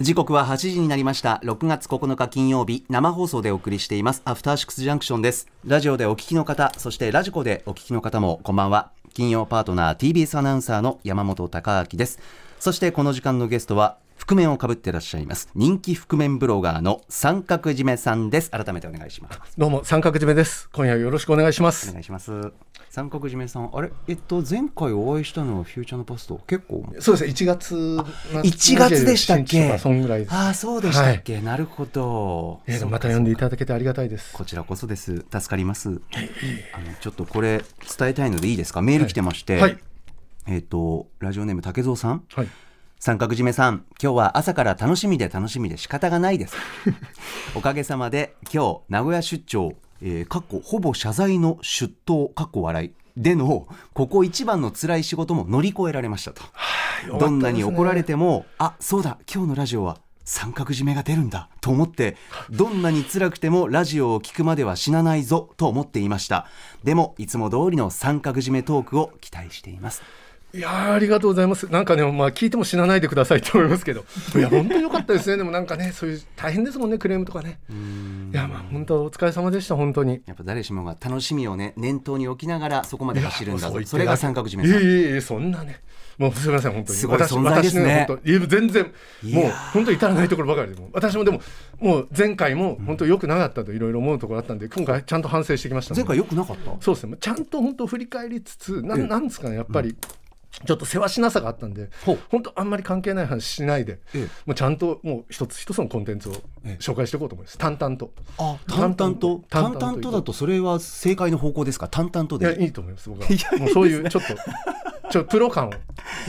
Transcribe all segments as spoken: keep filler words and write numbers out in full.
時刻ははちじになりました。ろくがつここのか金曜日、生放送でお送りしていますアフターシックスジャンクションです。ラジオでお聞きの方、そしてラジコでお聞きの方もこんばんは。金曜パートナー ティービーエス アナウンサーの山本貴明です。そしてこの時間のゲストは覆面をかぶってらっしゃいます、人気覆面ブロガーの三角締めさんです。改めてお願いします。どうも、三角締めです。今夜よろしくお願いします。お願いします。三角締めさん、あれ、えっと、前回お会いしたのはフューチャーのパスト、結構そうですね、いちがついちがつでしたっけ。そんぐらいです。ああ、そうでしたっけ、はい、なるほど。えー、また呼んでいただけてありがたいです。こちらこそです。助かります。あのちょっとこれ伝えたいのでいいですか。メール来てまして、はいはい、えー、とラジオネーム竹蔵さん、はい、三角締めさん、今日は朝から楽しみで楽しみで仕方がないですおかげさまで今日名古屋出張、えー、かっこほぼ謝罪の出頭かっこ笑いでのここ一番の辛い仕事も乗り越えられましたと、はあ、よかったですね。どんなに怒られても、あ、そうだ、今日のラジオは三角締めが出るんだと思って、どんなに辛くてもラジオを聞くまでは死なないぞと思っていました。でもいつも通りの三角締めトークを期待しています。いや、ありがとうございます。なんかね、まあ、聞いても死なないでくださいと思いますけどいや、本当に良かったですねでもなんかね、そういう大変ですもんね、クレームとかね。うーん、いや、まあ、本当お疲れ様でした。本当にやっぱ誰しもが楽しみをね、念頭に置きながらそこまで走るんだぞ。それが三角締めさん。いやいやいや、そんなね、もうすみません、本当にすごい存在ですね。私ね、全然もう本当に至らないところばかりで、も私もでももう前回も本当良くなかったといろいろ思うところあったんで、今回ちゃんと反省してきました。前回良くなかった。そうですね、ちゃんと本当振り返りつつ、 な, なんですかね、やっぱり、うん、ちょっとせわしなさがあったんで、本当あんまり関係ない話しないで、ええ、もうちゃんともう一つ一つのコンテンツを紹介していこうと思います。淡々と。あ、淡々と淡々とだと、それは正解の方向ですか。淡々とでいや、いいと思います。僕はもうそういうちょっとちょっとプロ感を、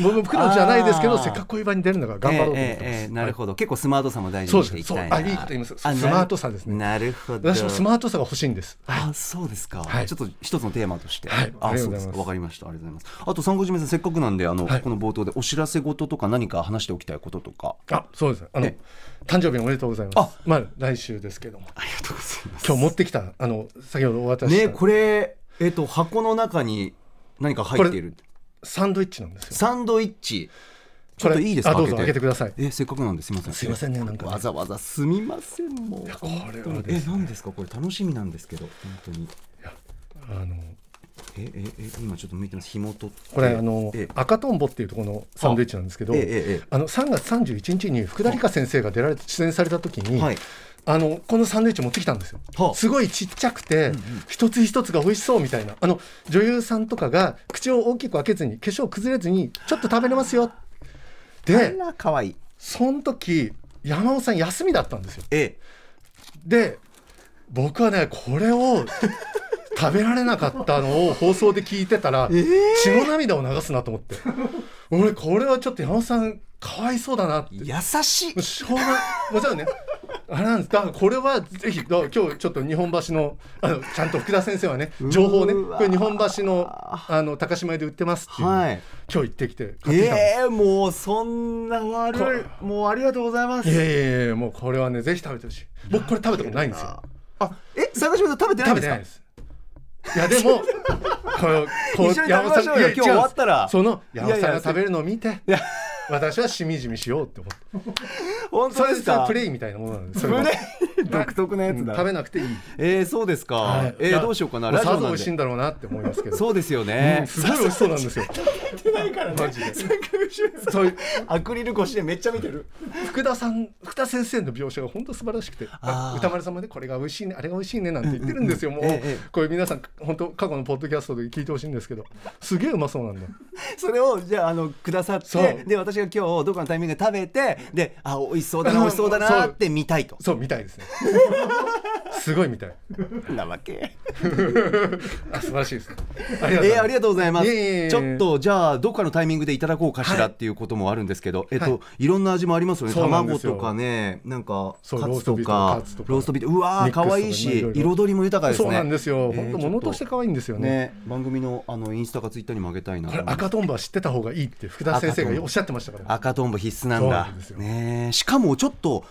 僕プロじゃないですけど、せっかくこういう場に出るんだから頑張ろうと思ってます。ええええ、なるほど、はい、結構スマートさも大事にしていきたいな。そうです。そう、あ、いいこと言います。スマートさですね。なるほど、私もスマートさが欲しいんです。あ、そうですか、はい、ちょっと一つのテーマとして、はい、あ、そうですか、わかりました。ありがとうございます。あと三角締めさん、せっかくなんで、あの、はい、この冒頭でお知らせ事とか何か話しておきたいこととか。あ、そうですね、あの誕生日おめでとうございます。あ、まあ来週ですけども。ありがとうございます。今日持ってきた、あの先ほどお渡しした、ね、これ、えーと、箱の中に何か入っている。サンドイッチなんですよ。サンドイッチ、ちょっといいですか。あ、どうぞ開けてください。え、せっかくなんで、すみません。すみませんね、なんかわざわざすみません。もうこれはですね、え、何ですかこれ、楽しみなんですけど、本当に。いや、あのえええ今ちょっと向いてます。紐とこれ、あの赤とんぼっていうところのサンドイッチなんですけど、あ、ええ、あのさんがつさんじゅういちにちに福田理香先生が出られて出演された時に、はい、あのこのサンドイッチ持ってきたんですよ、はあ、すごいちっちゃくて、うんうん、一つ一つが美味しそうみたいな、あの女優さんとかが口を大きく開けずに化粧崩れずにちょっと食べれますよで、かわいい。その時山尾さん休みだったんですよ、ええ、で僕はねこれを食べられなかったのを放送で聞いてたら、えー、血の涙を流すなと思って俺これはちょっと山尾さんかわいそうだなって。優しい。しょうがもちろんねあれなんです。だからこれはぜひ今日ちょっと日本橋 の, あのちゃんと福田先生はね情報ね、これ日本橋 の, あの高島屋で売ってますっていう、はい、今日行ってきて買ってきたんです。えー、もうそんな悪い、もうありがとうございます。いやいやいや、もうこれはねぜひ食べてほしい。僕これ食べたことないんですよ。あ、え、探し物食べてないんですか。食べてないです。いやでもこのこう一緒に食べましょうよ。今日終わったらその山本さんが食べるのを見て、いやいや私はしみじみしようって思って本当ですか。それプレイみたいなものなんです。それプレイ独特なやつだ。食べなくていい。えー、そうですか、はい。えー、どうしようかな。ラジオなんでさぞ美味しいんだろうなって思いますけどそうですよね、うん、すごい美味しそうなんですよ。見てないからねマジで。そういうアクリル越しでめっちゃ見てる福田さん、福田先生の描写が本当素晴らしくて、歌丸様でこれが美味しいねあれが美味しいねなんて言ってるんですよ、うんうん、もう、ええ、これ皆さん本当過去のポッドキャストで聞いてほしいんですけどすげえうまそうなんだそれをじゃあ、あのくださって、で私が今日どこかのタイミングで食べて、で、あ、美味しそうだな美味しそうだなって見たいと。そう、見たいですねすごい見たいなわけあ、素晴らしいですね。ありがとうございます、えー、ありがとうございます。いえいえいえ、ちょっとじゃあどこかのタイミングでいただこうかしら、はい、っていうこともあるんですけど、えっと、はい、いろんな味もありますよね。卵とかね、なんかカツとかローストビーフ、うわーかわいいし、彩りも豊かですね。そうなんですよ、えー、本当物として可愛いんですよ ね, ね番組 の, あのインスタかツイッターにもあげたいな。これ赤とんぼは知ってた方がいいって福田先生がおっしゃってましたから、ね、赤とんぼ必須なんだ。そうなんですよ、ね、しかもちょっと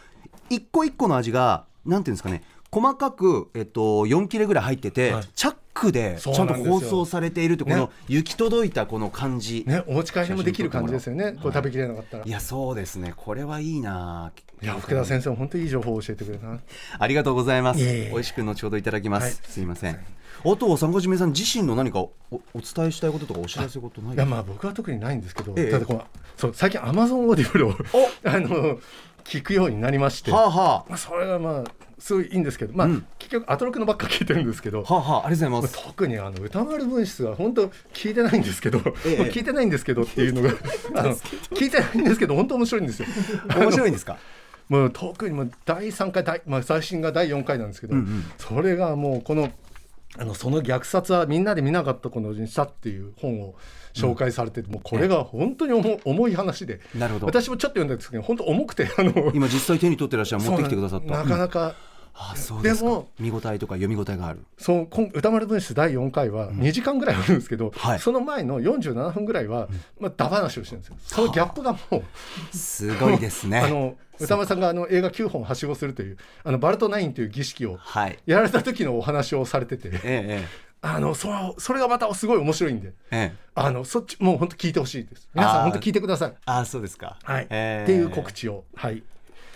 一個一個の味がなんていうんですかね、細かく、えっと、よん切れぐらい入ってて、はい、チャッ区でちゃんと放送されているって、この行き届いたこの感じ、ねね、お持ち帰りもできる感じですよね、はい、こう食べきれなかったら。いやそうですね、これはいいな。いや福田先生も本当にいい情報を教えてくれたな。ありがとうございます。おいしく後ほどいただきます、はい、すいません。あとは三ヶ島さん自身の何か お, お伝えしたいこととかお知らせことないですか。いやまあ僕は特にないんですけど、ええ、ただこのそう最近 Amazon オーディブルをあの聞くようになりまして、はあはあまあ、それはまあすごいいいんですけど、まあうん、結局アトロクのばっか聞いてるんですけど、はあはあ、ありがとうございます。特にあの歌丸文室は本当聞いてないんですけど、ええ、聞いてないんですけどっていうのがあの聞いてないんですけど本当面白いんですよ。面白いんですか。もう特にもうだいさんかいだい、まあ、最新がだいよんかいなんですけど、うんうん、それがもうこのあのその虐殺はみんなで見なかったこの人したっていう本を紹介されて、うん、もうこれが本当に 重, 重い話で、なるほど、私もちょっと読んだんですけど本当重くて、あの今実際手に取ってらっしゃる持ってきてくださった な, なかなか、うん、ああそうですか。でも見応えとか読み応えがあるそう歌丸文室だいよんかいはにじかんぐらいあるんですけど、うんはい、その前のよんじゅうななふんぐらいは、まあ、ダ話をしてるんですよ。そのギャップがもう、はあ、すごいですね。あの歌丸さんがあの映画きゅうほんはしごするというあのバルトナインという儀式をやられた時のお話をされてて、はいええ、あの そ, それがまたすごい面白いんで、ええ、あのそっちもう本当聞いてほしいです。皆さん本当聞いてください。ああそうですか、はいえー、っていう告知を、はい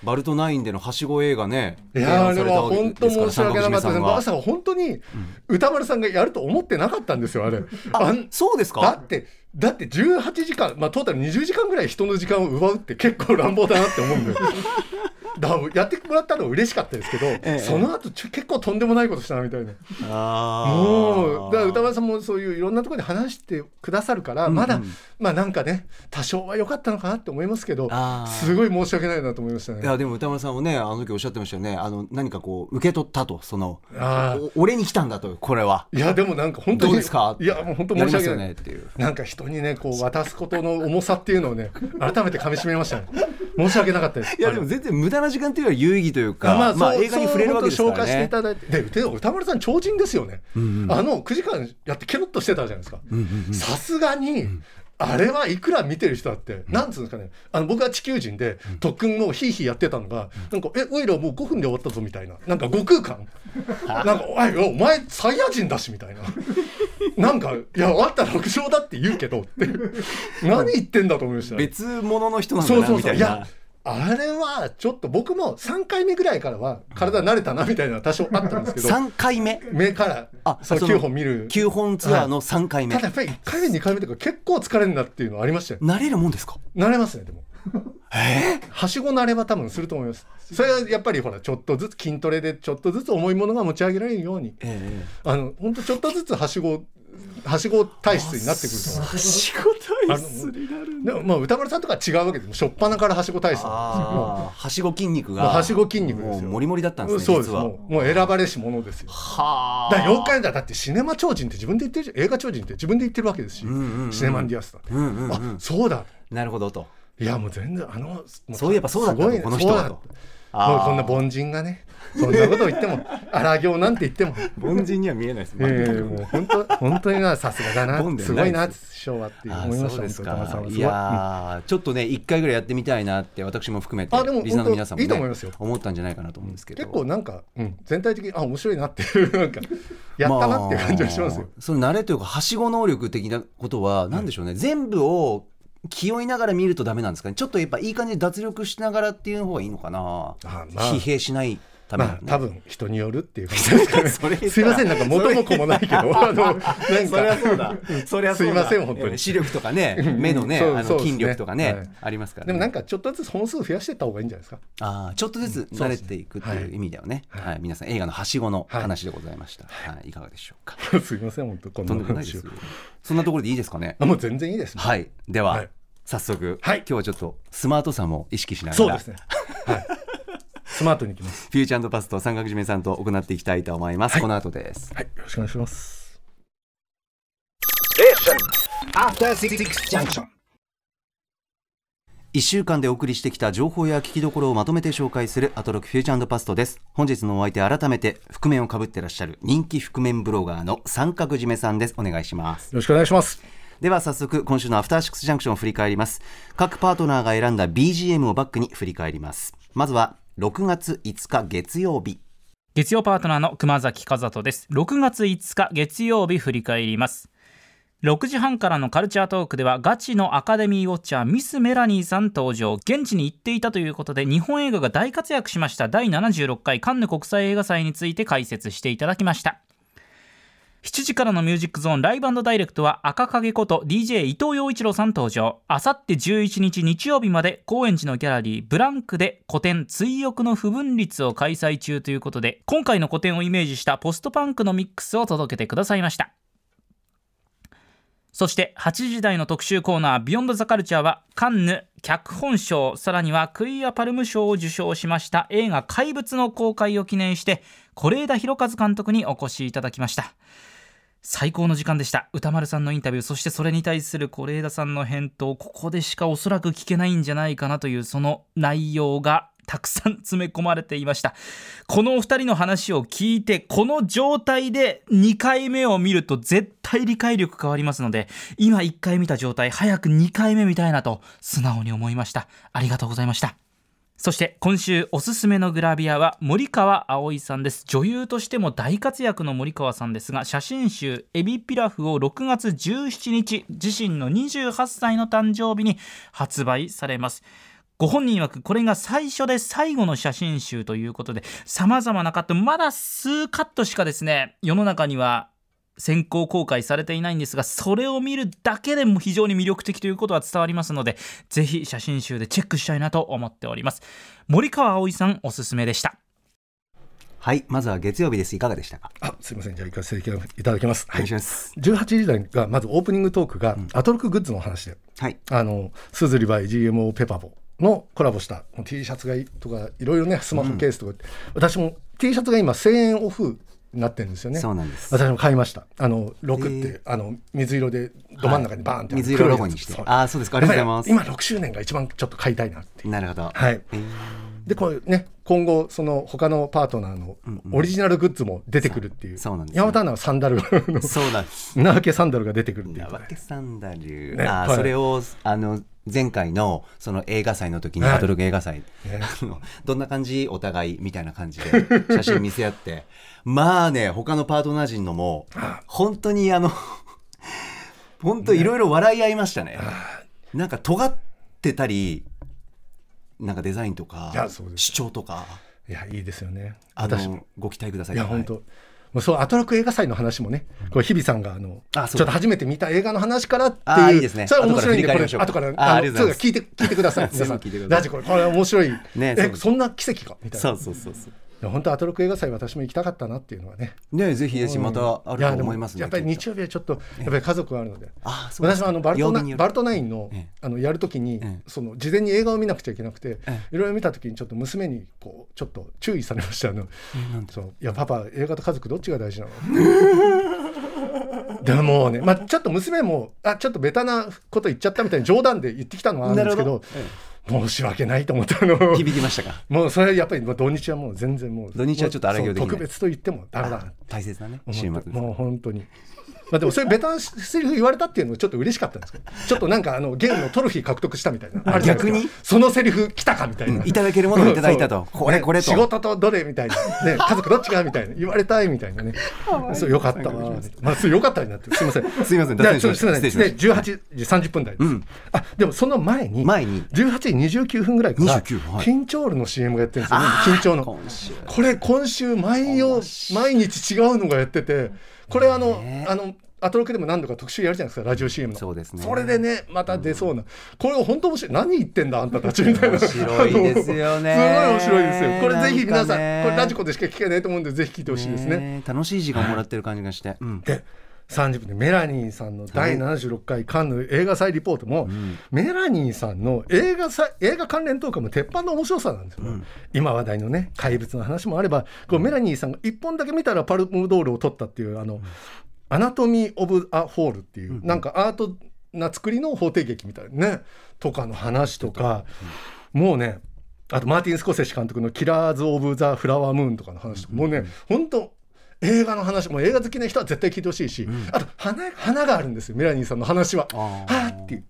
バルトナインでのはしご映画ね。いやあれは本当申し訳なかったです。まさか本当に歌丸さんがやると思ってなかったんですよあれ。ああそうですか。だってだってじゅうはちじかん、まあ、トータルにじゅうじかんぐらい人の時間を奪うって結構乱暴だなって思うんでだやってもらったのは嬉しかったですけど、ええ、その後ちょ結構とんでもないことしたなみたいな。あもうだから歌丸さんもそういういろんなところで話してくださるから、うんうん、まだまあなんかね多少は良かったのかなって思いますけど、すごい申し訳ないなと思いましたね。いやでも歌丸さんもねあの時おっしゃってましたよね。あの何かこう受け取ったとその俺に来たんだとこれは。いやでもなんか本当にどうですか。いやもう本当申し訳ないっていうなんか人にねこう渡すことの重さっていうのをね改めてかみしめましたね。申し訳なかったです。いやでも全然無駄な時間というより有意義というか、まあまあ、映画に触れるわけですからね。紹介していただいてでで歌丸さん超人ですよね、うんうん、あのくじかんやってケロッとしてたじゃないですか。さすがに、うんあれはいくら見てる人だって、うん、なんつうんですかね、あの僕は地球人で、うん、特訓をヒーヒーやってたのが、うん、なんかえおいらもうごふんで終わったぞみたいな、なんか悟空感なんかおいお前サイヤ人だしみたいななんかいや終わったら楽勝だって言うけどって何言ってんだと思いました、ね、別物の人なんだなそうそうそうみたいな。いやあれはちょっと僕もさんかいめぐらいからは体慣れたなみたいな多少あったんですけどさんかいめ目からあそのきゅうほん見るきゅうほんツアーのさんかいめ、はい、ただやっぱりいっかいめにかいめとか結構疲れるなっていうのありましたよ。慣れるもんですか。慣れますね。でもえー、はしご慣れは多分すると思います。それはやっぱりほらちょっとずつ筋トレでちょっとずつ重いものが持ち上げられるように、えー、あのほんとちょっとずつはしごはしご体質になってくると思う。はしご体質になるんだ。でもまあ歌丸さんとかは違うわけです。しょっぱなからはしご体質なんです。はしご筋肉がはしご筋肉ですよ。もうモリモリだったんですね。そうです。実はもう、もう選ばれし者ですよ。はだからよっかいめだだってシネマ超人って自分で言ってるし映画超人って自分で言ってるわけですし、うんうんうん、シネマンディアスだって、うんうんうん、あそうだなるほどと。いやもう全然あのそういえばそうだった、ね、この人はともうこんな凡人がねそんなことを言っても荒行なんて言っても凡人には見えないです、えー、もう本当本当になさすがだなすごいな昭和って思いました。ですかいや、うん、ちょっとねいっかいぐらいやってみたいなって私も含めてリスナーの皆さんも、ね、いいと思いますよ。思ったんじゃないかなと思うんですけど結構なんか、うん、全体的にあ面白いなっていうなんかやったなって感じがしますよ、まあ、その慣れというかはしご能力的なことは何でしょうね、うん、全部を気負いながら見るとダメなんですかね。ちょっとやっぱいい感じで脱力しながらっていう方がいいのかな。ああ、まあ、疲弊しないために、ねまあ、多分人によるっていう感じですかねすいませんなんか元も子もないけどあのなんかそりゃそうだそりゃそうだすいません本当に視力とかね目のねあの筋力とか ね, ね、はい、ありますから、ね、でもなんかちょっとずつ本数増やしていった方がいいんじゃないですか。あちょっとずつ慣れていくっていう意味だよね、うんはいはい、皆さん映画のはしごの話でございました、はいはい、いかがでしょうかすいません本当こんな話をそんなところでいいですかね。あもう全然いいです、ね、はいでは、はい、早速、はい、今日はちょっとスマートさも意識しながらそうですねはいスマートにいきますフューチャー&パスト三角締めさんと行っていきたいと思います、はい、この後です、はい、よろしくお願いします。いっしゅうかんでお送りしてきた情報や聞きどころをまとめて紹介するアトロックフューチャー&パストです。本日のお相手改めて覆面をかぶってらっしゃる人気覆面ブロガーの三角締めさんです。お願いします。よろしくお願いします。では早速今週のアフターシックスジャンクションを振り返ります。各パートナーが選んだ ビージーエム をバックに振り返ります。まずはろくがついつか月曜日月曜パートナーの熊崎和人です。ろくがついつか月曜日振り返ります。ろくじはんからのカルチャートークではガチのアカデミーウォッチャーミス・メラニーさん登場。現地に行っていたということで日本映画が大活躍しましただいななじゅうろっかいカンヌ国際映画祭について解説していただきました。しちじからのミュージックゾーンライブ&ダイレクトは赤影こと ディージェー 伊藤洋一郎さん登場。あさってじゅういちにち日曜日まで高円寺のギャラリーブランクで個展追憶の不分律を開催中ということで、今回の個展をイメージしたポストパンクのミックスを届けてくださいました。そしてはちじ台の特集コーナービヨンドザカルチャーはカンヌ脚本賞、さらにはクイアパルム賞を受賞しました映画怪物の公開を記念して是枝裕和監督にお越しいただきました。最高の時間でした。歌丸さんのインタビュー、そしてそれに対する是枝さんの返答、ここでしかおそらく聞けないんじゃないかなというその内容がたくさん詰め込まれていました。このお二人の話を聞いてこの状態でにかいめを見ると絶対理解力変わりますので、今いっかい見た状態早くにかいめ見たいなと素直に思いました。ありがとうございました。そして今週おすすめのグラビアは森川葵さんです。女優としても大活躍の森川さんですが、写真集エビピラフをろくがつじゅうしちにち自身のにじゅうはっさいの誕生日に発売されます。ご本人曰くこれが最初で最後の写真集ということで、様々なカット、まだ数カットしかですね世の中には先行公開されていないんですが、それを見るだけでも非常に魅力的ということは伝わりますので、ぜひ写真集でチェックしたいなと思っております。森川葵さんおすすめでした。はい、まずは月曜日です。いかがでしたか？あ、すいません、じゃあ行かせていただきます。はい、お願いします。じゅうはちじ台がまずオープニングトークが、うん、アトロックグッズの話で、はい、あのスズリバイ ジーエムオー ペパボのコラボしたもう T シャツがいいとかいろいろね、スマホケースとか、うん、私も T シャツが今せんえんオフなってるんですよね。そうなんです。私も買いました。あのろくって、えー、あの水色でど真ん中にバーンって、はい、水色ロゴにして、あ、そうですか、ありがとうございます。今ろくしゅうねんが一番ちょっと買いたいなっていう。なるほど。はい、えー、でこれね、今後その他のパートナーのオリジナルグッズも出てくるっていう、うんうん、山田アナはサンダルの、そうなんです、名分けサンダルが出てくるっていう、名分けサンダル、ね、あ、はい、それをあの前回 の, その映画祭の時に、アトログ映画祭、はい、どんな感じお互いみたいな感じで写真見せ合ってまあね、他のパートナー陣のも本当にあの本当いろいろ笑い合いましたね。なんか尖ってたり、なんかデザインとか主張とか、いや、いいですよね。あのご期待ください。いや、本当そう、アトラク映画祭の話もね、これ日比さんがあのあちょっと初めて見た映画の話からっていう、いいですね、それ面白いんで、これ後から聞いて聞いてください。皆さん、ラジオこれこれ面白い、ね、え、そんな奇跡かみたいな。そうそうそうそう。本当アトロック映画祭私も行きたかったなっていうのはね、ね、ぜひぜひまたあると思いますね。 や, やっぱり日曜日はちょっとやっぱり家族があるの で,、ね、ああ、そうですね、私はあのバルトナバルトナイン の,、ええ、あのやるときに、ええ、その事前に映画を見なくちゃいけなくて、ええ、いろいろ見たときにちょっと娘にこうちょっと注意されました。あの、え、なんでそういやパパ映画と家族どっちが大事なのでもね、まあ、ちょっと娘もあちょっとベタなこと言っちゃったみたいに冗談で言ってきたのはあるんですけど、申し訳ないと思ったのを響きましたか。もうそれはやっぱり土日はもう全然もう土日はちょっと荒行できない、特別と言ってもダメだ、大切なね週末です。もう本当にまあでもそういうベタなセリフ言われたっていうのもちょっと嬉しかったんですけど、ちょっとなんかあのゲームのトロフィー獲得したみたいな、あれ逆にそのセリフ来たかみたいな、うん、いただけるものをいただいたとこれこれと仕事とどれみたいな、ね、家族どっちかみたいな言われたいみたいなねそうよかったわ、まあ、そうよかったになってすいませんすいませんだちょっとすいませんでじゅうはちじさんじゅっぷん台です、うん、あでもその前に前にじゅうはちじにじゅうきゅうふんぐらいから緊張るの シーエム がやってるんですよね。緊張のこれ今週毎日毎日違うのがやってて、これあのあのアトロクでも何度か特集やるじゃないですか、ラジオ シーエム の。 そうですね、それでねまた出そうな、うん、これ本当面白い、何言ってんだあんたたちみたいな面白いですよねすごい面白いですよこれ、ぜひ皆さん、ね、これラジコでしか聞けないと思うんでぜひ聞いてほしいです ね, ね楽しい時間もらってる感じがして、はい、うん、でさんじゅっぷんでメラニーさんのだいななじゅうろっかいカンヌ映画祭リポートも、うん、メラニーさんの映画祭、映画関連トークも鉄板の面白さなんですよ、うん、今話題のね怪物の話もあれば、こうメラニーさんがいっぽんだけ見たらパルムドールを撮ったっていうあの、うん、アナトミー・オブ・ア・ホールっていう、うん、なんかアートな作りの法廷劇みたいなねとかの話とか、うん、もうね、あとマーティン・スコセッシ監督のキラーズ・オブ・ザ・フラワームーンとかの話とか、うん、もうね本当映画の話も映画好きな人は絶対聞いてほしいし、うん、あと 花, 花があるんですよメラニーさんの話は。あーっていう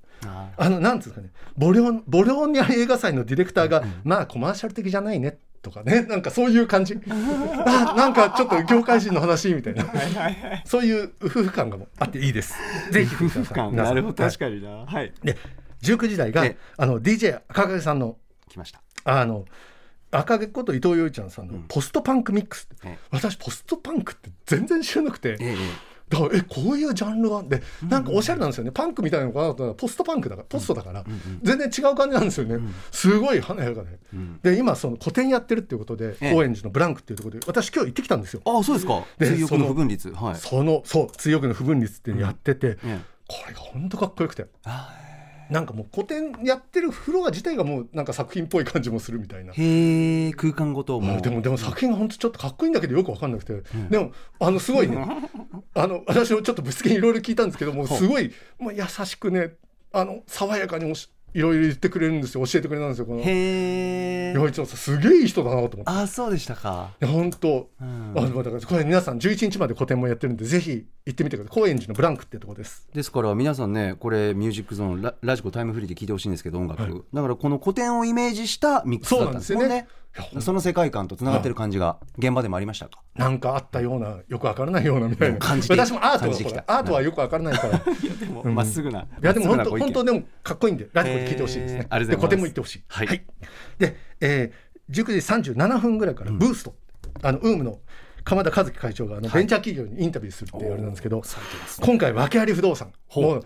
あのなんつうかね、ボリョンボリョンニャ映画祭のディレクターが、うん、まあコマーシャル的じゃないねっとかね、なんかそういう感じあ、なんかちょっと業界人の話みたいなはいはい、はい、そういう夫婦感があっていいです。ぜひ夫婦感、なるほど、はい、確かにな、はい、でじゅうくじ台が、ね、あの ディージェー 赤影さんの来ました、あの赤毛こと伊藤洋一郎さんのポストパンクミックス、うん、私ポストパンクって全然知らなくて、ええ、だからえこういうジャンルはでなんかおしゃれなんですよね、うん、パンクみたいなのかなと、ポストパンクだからポストだから、うんうんうん、全然違う感じなんですよね、うん、すごい華やかで、うん、で今その個展やってるっていうことで、ええ、高円寺のブランクっていうところで私今日行ってきたんですよ。ああそうですか。で追憶の不分率、はい、そのそう追憶の不分率っていうのやってて、うん、これが本当かっこよくて、ああなんかもう古典やってるフロア自体がもうなんか作品っぽい感じもするみたいな。へえ、空間ごとも、うん、でもでも作品が本当ちょっとかっこいいんだけどよく分かんなくて、うん、でもあのすごいねあの私もちょっとぶつけにいろいろ聞いたんですけども、すごい、まあ、優しくね、あの爽やかにいろいろ言ってくれるんですよ、教えてくれたんですよ、この洋一郎さんすげえいい人だなと思って。ああそうでしたか。本当、うん、あだからこれ皆さんじゅういちにちまで個展もやってるんでぜひ行ってみてください。高円寺のブランクってとこです。ですから皆さんね、これミュージックゾーン ラ, ラジコタイムフリーで聴いてほしいんですけど、音楽、はい、だからこの個展をイメージしたミックスだったんですよ ね, ねその世界観とつながってる感じが現場でもありましたか。なんかあったようなよくわからないようなみたいな感じで、私もアートはきた、アートはよくわからないからいやでもまっすぐな、うん、いやでも本当本当でもかっこいいんでラジコで聴いてほしいですね。で個展も行ってほしい、はい、はい、で、えー、じゅうくじさんじゅうななふんぐらいからブースト、うん、あのウームの鎌田和樹会長があのベンチャー企業にインタビューするって言われたんですけど、はい、今回訳あり不動産もう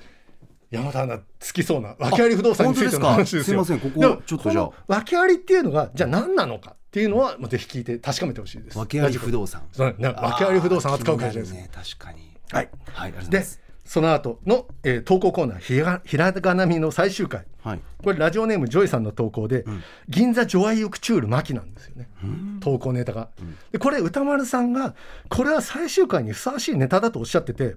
山田アナ好きそうな訳あり不動産についての話ですよ。すいません、ここちょっとじゃあ訳ありっていうのがじゃあ何なのかっていうのはもうぜひ聞いて確かめてほしいです。訳あり不動産、そうね、訳あり不動産扱う会社です、ね、確かに、はい、はい、でその後の、えー、投稿コーナーひら、ひらがなみの最終回、はい、これラジオネームジョイさんの投稿で、うん、銀座ジョアイユクチュールマキなんですよね、うん、投稿ネタが、うん、でこれ歌丸さんがこれは最終回にふさわしいネタだとおっしゃってて、うん、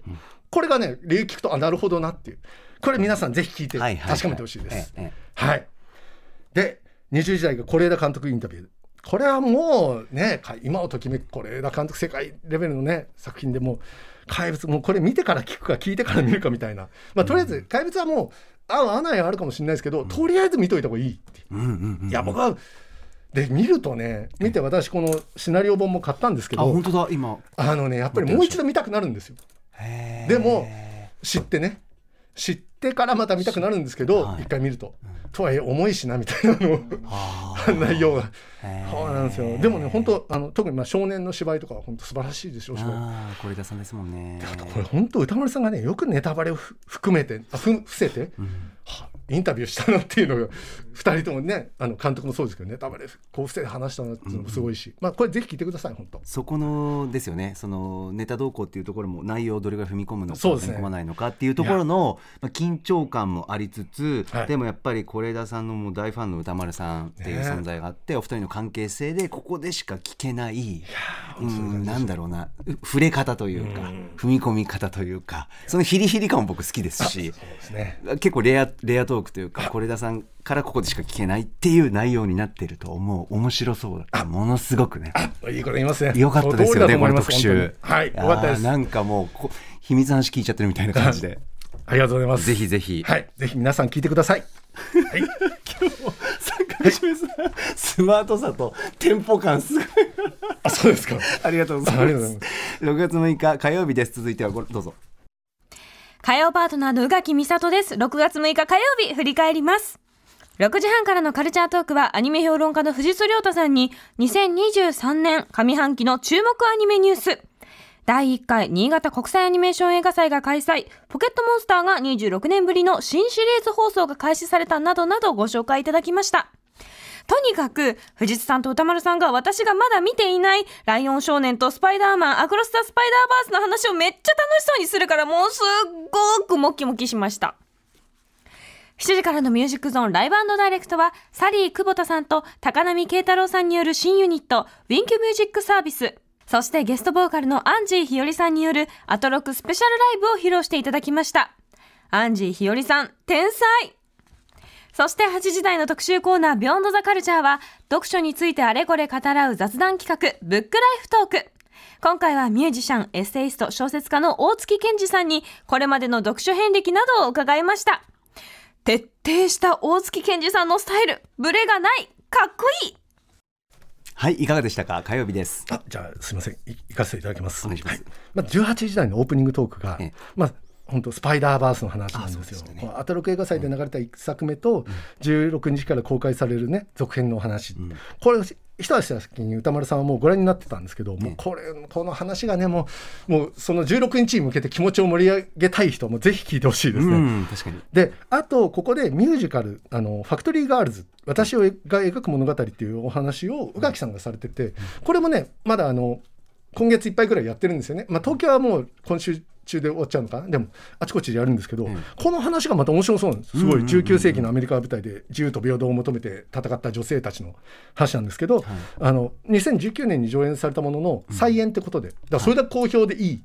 これがね理由聞くとあなるほどなっていう、これ皆さんぜひ聞いて確かめてほしいです。はい。でにじゅうじ代が是枝監督インタビュー、これはもうね今をときめく是枝監督、世界レベルのね作品でもう怪物、もうこれ見てから聞くか聞いてから見るかみたいな、まあ、とりあえず怪物はもう合う合わないあるかもしれないですけど、うん、とりあえず見といた方がいいって、うんうんうん、いや僕はで見るとね、見て私このシナリオ本も買ったんですけど、あ本当だ今あのねやっぱりもう一度見たくなるんですよ。へでも知ってね知ってからまた見たくなるんですけど、はい、一回見ると、うん、とはいえ重いしなみたいなの内容がそうなんですよ。でもね本当あの特にまあ少年の芝居とかは本当素晴らしいでしょう。ああこれ出さんですもんね。あとこれ本当歌丸さんがねよくネタバレを含めてあふ伏せて、うん、はインタビューしたなっていうのがふたりともね、あの監督もそうですけどネタバレこう伏せて話したなっていうのもすごいし、うんうんまあ、これぜひ聞いてください。本当そこのですよね、そのネタ動向っていうところも内容をどれぐらい踏み込むのか、ね、踏み込まないのかっていうところの、まあ、緊張感もありつつ、はい、でもやっぱり是枝さんのもう大ファンの歌丸さんっていう存在があって、ね、お二人の関係性でここでしか聞けない、いやうんなんだろうな触れ方というか、うん、踏み込み方というか、そのヒリヒリ感も僕好きですし、そうです、ね、結構レアレアトークというか是枝さんからここでしか聞けないっていう内容になってると思う。面白そうだった、ものすごくね、あいいこと言いますね、良かったですよねこの特集、はい、よかったです。なんかもうこ秘密話聞いちゃってるみたいな感じでありがとうございます。ぜひぜひ、はい、ぜひ皆さん聞いてくださいはい、今日も坂上さん、はい、スマートさとテンポ感すごいあそうですかありがとうございます。ろくがつむいか火曜日です。続いてはごどうぞ。火曜パートナーの宇垣美里です。ろくがつむいか火曜日振り返ります。ろくじはんからのカルチャートークはアニメ評論家の藤津亮太さんににせんにじゅうさんねん上半期の注目アニメニュース、だいいっかい新潟国際アニメーション映画祭が開催、ポケットモンスターがにじゅうろくねんぶりの新シリーズ放送が開始されたなどなどご紹介いただきました。とにかく藤津さんと歌丸さんが私がまだ見ていないライオン少年とスパイダーマンアクロス・ザ・スパイダーバースの話をめっちゃ楽しそうにするからもうすっごくモキモキしました。しちじからのミュージックゾーンライブ&ダイレクトはサリー・久保田さんと高波慶太郎さんによる新ユニットウィンキュミュージックサービス、そしてゲストボーカルのアンジー日和さんによるアトロックスペシャルライブを披露していただきました。アンジー日和さん天才。そしてはちじ台の特集コーナービヨンドザカルチャーは読書についてあれこれ語らう雑談企画ブックライフトーク、今回はミュージシャン、エッセイスト、小説家の大月健二さんにこれまでの読書遍歴などを伺いました。徹底した大月健二さんのスタイル、ブレがない、かっこいい。はい、いかがでしたか。火曜日です。あ、じゃあすみません、行かせていただきます。お願いします、はい。まあ、じゅうはちじ台のオープニングトークが、ええ、まあ本当スパイダーバースの話なんですよ。ああ、ね、アトロク映画祭で流れたいっさくめと、じゅうろくにちから公開されるね、続編のお話、うん、これ一足先に歌丸さんはもうご覧になってたんですけど、ね、もうこれこの話がね、もう、もうそのじゅうろくにちに向けて気持ちを盛り上げたい人もぜひ聞いてほしいですね、うん、確かに。で、あとここでミュージカル、あのファクトリーガールズ、私をが描く物語っていうお話を宇垣さんがされてて、うん、これもねまだあの今月いっぱいくらいやってるんですよね。まあ、東京はもう今週中で終わっちゃうのかな。でもあちこちでやるんですけど、うん、この話がまた面白そうなんです。すごいじゅうきゅうせいきのアメリカ舞台で自由と平等を求めて戦った女性たちの話なんですけど、はい、あのにせんじゅうきゅうねんに上演されたものの再演ってことで、だからそれだけ好評でいい、はい、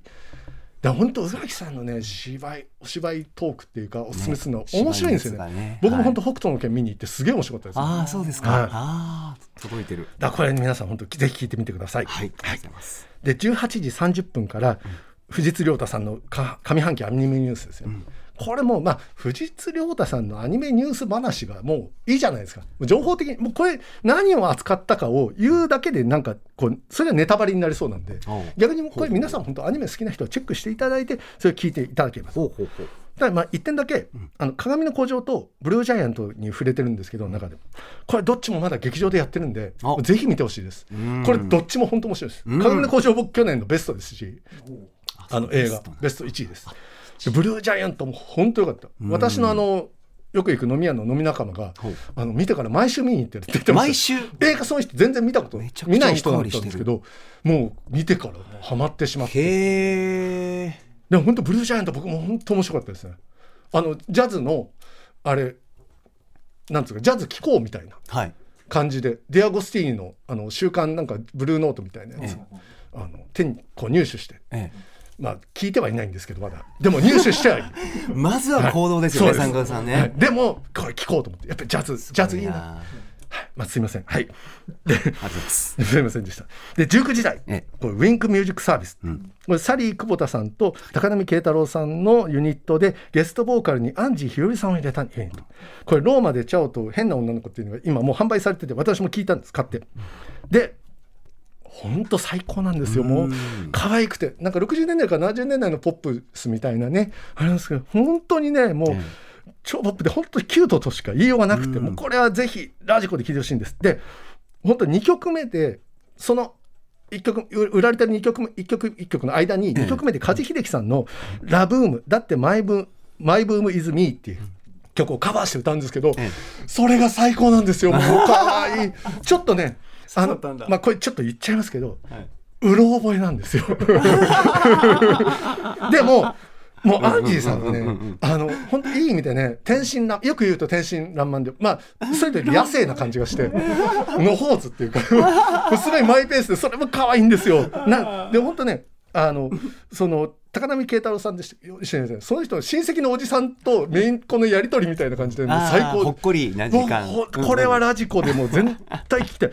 だから本当宇垣さんのね芝居お芝居トークっていうかおすすめするのは面白いんですよ ね, ね, ね僕も本当北斗の拳見に行ってすげえ面白かったです、ね。はい、あ、そうですか、はい、あ、届いてる。だからこれ皆さん本当ぜひ聞いてみてください。はい、はい、でじゅうはちじさんじゅっぷんから、うん、藤津亮太さんの上半期アニメニュースですよ、うん、これもまあ藤津亮太さんのアニメニュース話がもういいじゃないですか。情報的にもうこれ何を扱ったかを言うだけでなんかこうそれはネタバレになりそうなんで、逆にもうこれ皆さん本当アニメ好きな人はチェックしていただいてそれ聞いていただければ。ほうほうほう。ただまあいってんだけ、うん、あの鏡の古城とブルージャイアントに触れてるんですけど、中でこれどっちもまだ劇場でやってるんでぜひ見てほしいです。これどっちも本当面白いです。鏡の古城僕去年のベストですし、あの映画ベストいちいです。ブルージャイアントも本当良かった。私のあのよく行く飲み屋の飲み仲間があの見てから毎週見に行ってるって言ってました。毎週映画その人全然見たこと見ない人だったんですけど、もう見てからハマってしまって。へー。でも本当ブルージャイアント僕も本当面白かったですね。あのジャズのあれなんつうかジャズ聴こうみたいな感じで、はい、ディアゴスティーニのあの週刊なんかブルーノートみたいなやつ、ええ、あの手にこう入手して。ええ、まあ、聞いてはいないんですけどまだでも入手してはいいまずは行動ですよね、三角さんね、はい、でもこれ聞こうと思ってやっぱりジャズジャズいいな、はい、まあ、すいません、はい、でありがとうございます。すいませんでした。でじゅうくじ台これウィンクミュージックサービス、うん、これサリー久保田さんと高波慶太郎さんのユニットでゲストボーカルにアンジー日和さんを入れたユニット、これローマでチャオと変な女の子っていうのが今もう販売されてて私も聞いたんです買って、で本当最高なんですよ。もう可愛くてなんかろくじゅうねんだいからななじゅうねんだいのポップスみたいなねあれなんですけど、本当にねもう超ポップで本当にキュートとしか言いようがなくて、もうこれはぜひラジコで聴いてほしいんです。で本当にきょくめでそのいっきょく売られてるにきょくめいっきょくいっきょくの間ににきょくめで梶秀樹さんのラブームだってマイブマイブームイズミーっていう曲をカバーして歌うんですけど、それが最高なんですよ。もう可愛いちょっとねあのまあ、これちょっと言っちゃいますけど、はい、うろ覚えなんですよでももうアンジーさんはね、うんうんうんうん、あの本当いい意味でね天真らよく言うと天真爛漫で、まあそれで野生な感じがしてのほうずっていうかすごいマイペースでそれも可愛いんですよ。なんで本当ねあのその高波慶太郎さんでしてその人の親戚のおじさんとメイン子のやり取りみたいな感じでもう最高でほっこりな時間これはラジコでもう全体聞きたい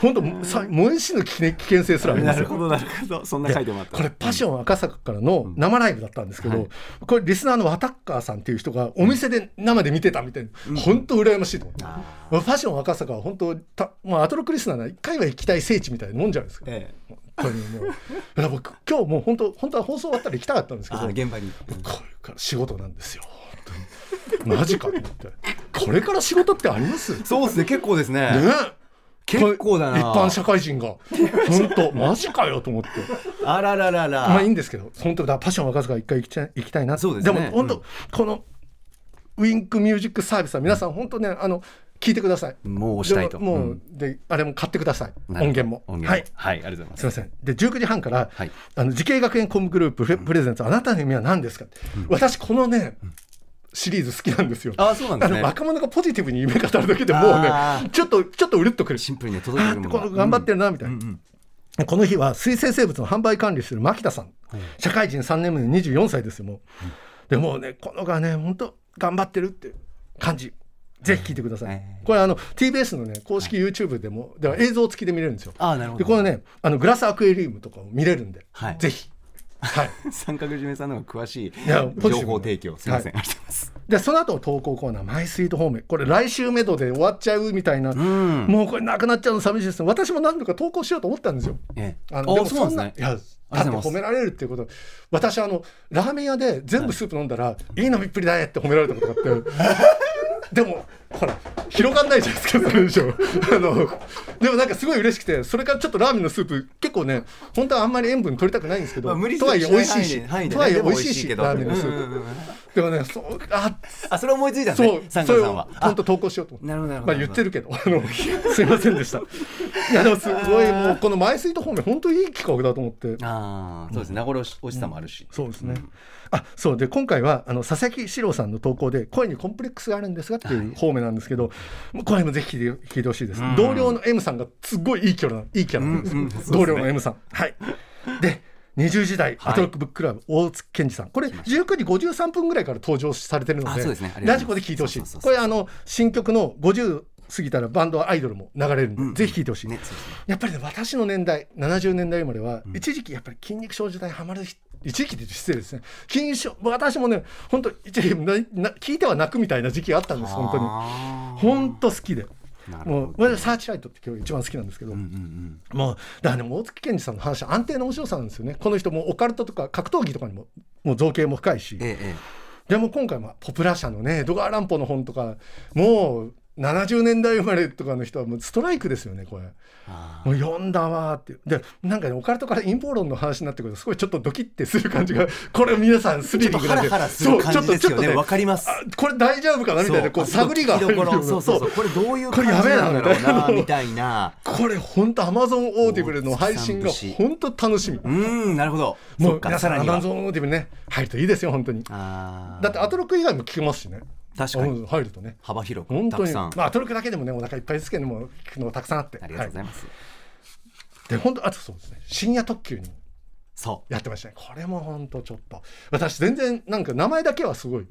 本当もえしぬ危険性すらありますよ。なるほどなるほど。そんな回でもあったこれパション赤坂からの生ライブだったんですけど、うんうんはい、これリスナーのワタッカーさんっていう人がお店で生で見てたみたいな、うん、本当羨ましいと思って、うん、パション赤坂は本当た、まあ、アトロクリスナーならいっかいは行きたい聖地みたいなもんじゃないですか、ええ本当にもうだ僕今日もう本当本当は放送終わったら行きたかったんですけど、あ現場にこれから仕事なんですよ本当にマジかと思ってこれから仕事ってあります？そうですね結構ですね、ね結構だな一般社会人が本当マジかよと思ってあららららまあいいんですけど本当だパッション若さが一回行き行きたいなそうです、ね、でも本当、うん、このウィンクミュージックサービスは皆さん本当ねあの聞いてください。もう押したいと。でも、もう、で、あれも買ってください。音源も。音源も。はい。はい、ありがとうございます。すみません。で、じゅうくじはんから、はい、あの、慈恵学園コムグループプレゼンツ、うん、あなたの夢は何ですかって、うん、私、このね、うんシリーズ好きなんですよ。ああそうなんですね、あの若者がポジティブに夢語るだけでもうねちょっとちょっとうるっとくるシンプルに届いてるものがこの頑張ってるなみたいな、うんうんうん、この日は水生生物の販売管理する牧田さん、うん、社会人さんねんめのにじゅうよんさいですよもう、うん、でもうねこのがね本当頑張ってるって感じぜひ聞いてください、はい、これあの ティービーエス の、ね、公式 YouTube でも、はい、では映像付きで見れるんですよ。あなるほど。でこのねあのグラスアクエリウムとかも見れるんで、はい、ぜひはい、三角締めさんの方が詳しい情報提供すいません、はい、ありがとうございます。でその後投稿コーナーマイスイートホーム、これ来週メドで終わっちゃうみたいな、うん、もうこれなくなっちゃうの寂しいですね。私も何度か投稿しようと思ったんですよ、ええ、あのでもそんな、そうですね、いやだって褒められるっていうこと、私あのラーメン屋で全部スープ飲んだら、はい、いい飲みっぷりだねって褒められたことがあってでもほら広がんないじゃないですかそれでしょあのでもなんかすごい嬉しくて、それからちょっとラーメンのスープ結構ね本当はあんまり塩分取りたくないんですけど、まあ、無理とはいえ美味しいし、はいね、とはいえ美味しいし、ラーメンのスープ、うんうんうん、でもねそう あ, あそれ思いついたんですね、三角さんは本当投稿しようと思って、なるほどなるほど、まあ、言ってるけどあのすいませんでしたいやでもすごいもうこのマイスイート方面本当にいい企画だと思って、あそうですね、名残惜しさもあるし、うん、そうですね、うん、あそうで今回はあの佐々木史郎さんの投稿で恋にコンプレックスがあるんですがっていう方面なんですけど、はい、これもぜひ聞いて、聞いてほしいです、うん、同僚の M さんがすごいいいキャラ、いいキャラなんです、うんうんですね、同僚の M さん、はいでにじゅう時代アトロックブッククラブ、はい、大月健二さん、これじゅうくじごじゅうさんぷんぐらいから登場されてるので、ね、ラジコで聞いてほしい。そうそうそうそう、これあの新曲のごじゅう過ぎたらバンドアイドルも流れるので、うん、ぜひ聴いてほしい、ね、やっぱり、ね、私の年代ななじゅうねんだい生まれは、うん、一時期やっぱり筋肉症時代ハマる、一時期って失礼ですね、筋症私もね本当一時期聴いては泣くみたいな時期があったんです、本当に本当好きで、もうサーチライトって今日一番好きなんですけど、うんうんうん、もうだからね大月健二さんの話は安定の面白さなんですよね。この人もオカルトとか格闘技とかにももう造形も深いし、ええ、でも今回はポプラ社のね江戸川乱歩の本とかもうななじゅうねんだい生まれとかの人はもうストライクですよね、これあもう読んだわって。でなんかねオカルトから陰謀論の話になってくるとすごいちょっとドキッてする感じが、これ皆さんスリリングなんでちょっとハラハラする感じですよね、わ、ね、かります、これ大丈夫かなみたいなこう探りがあるような、そうそうそうそう、これどういう感じなんだろうなみたいなこれ本当 Amazon オーディブルの配信が本当楽しみ、うんなるほど、もう皆さん Amazon オーディブルね入るといいですよ本当に、あだってアトロック以外も聞けますしね、確かに入るとね幅広くたくさん、まあ、アトロックだけでもねお腹いっぱいですけども聞くのがたくさんあって、ありがとうございます、はい、で本当あとそうですね深夜特急にやってましたね、これも本当ちょっと私全然なんか名前だけはすごい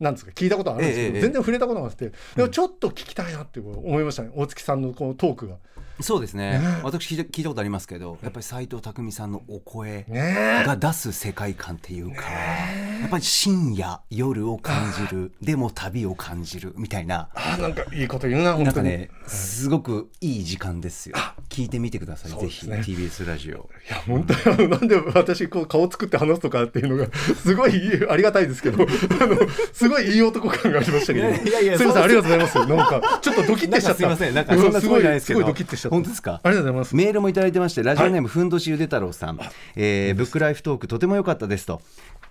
なんですか聞いたことあるんですけど、ええ、全然触れたことがなくて、ええ、でもちょっと聞きたいなって思いましたね、うん、大月さんのこのトークが、そうですね、ね私聞いた、聞いたことありますけどやっぱり斎藤工さんのお声が出す世界観っていうか、ね、やっぱり深夜夜を感じるでも旅を感じるみたいな、あなんかいいこと言うな本当に、なんかねすごくいい時間ですよ、聞いてみてください、ね、ぜひ ティービーエス ラジオ、いや本当に、うん、なんで私こう顔作って話すとかっていうのがすごいありがたいですけどあのすごいいい男感がありましたけど、いやいやすみませんありがとうございます、なんかちょっとドキッてしちゃった、すみませんなんかそんなすごいないですけど、すごいドキッてしちゃった、本当ですか、ありがとうございます。メールもいただいてまして、ラジオネーム、はい、ふんどしゆで太郎さん、えー、ブックライフトークとても良かったですと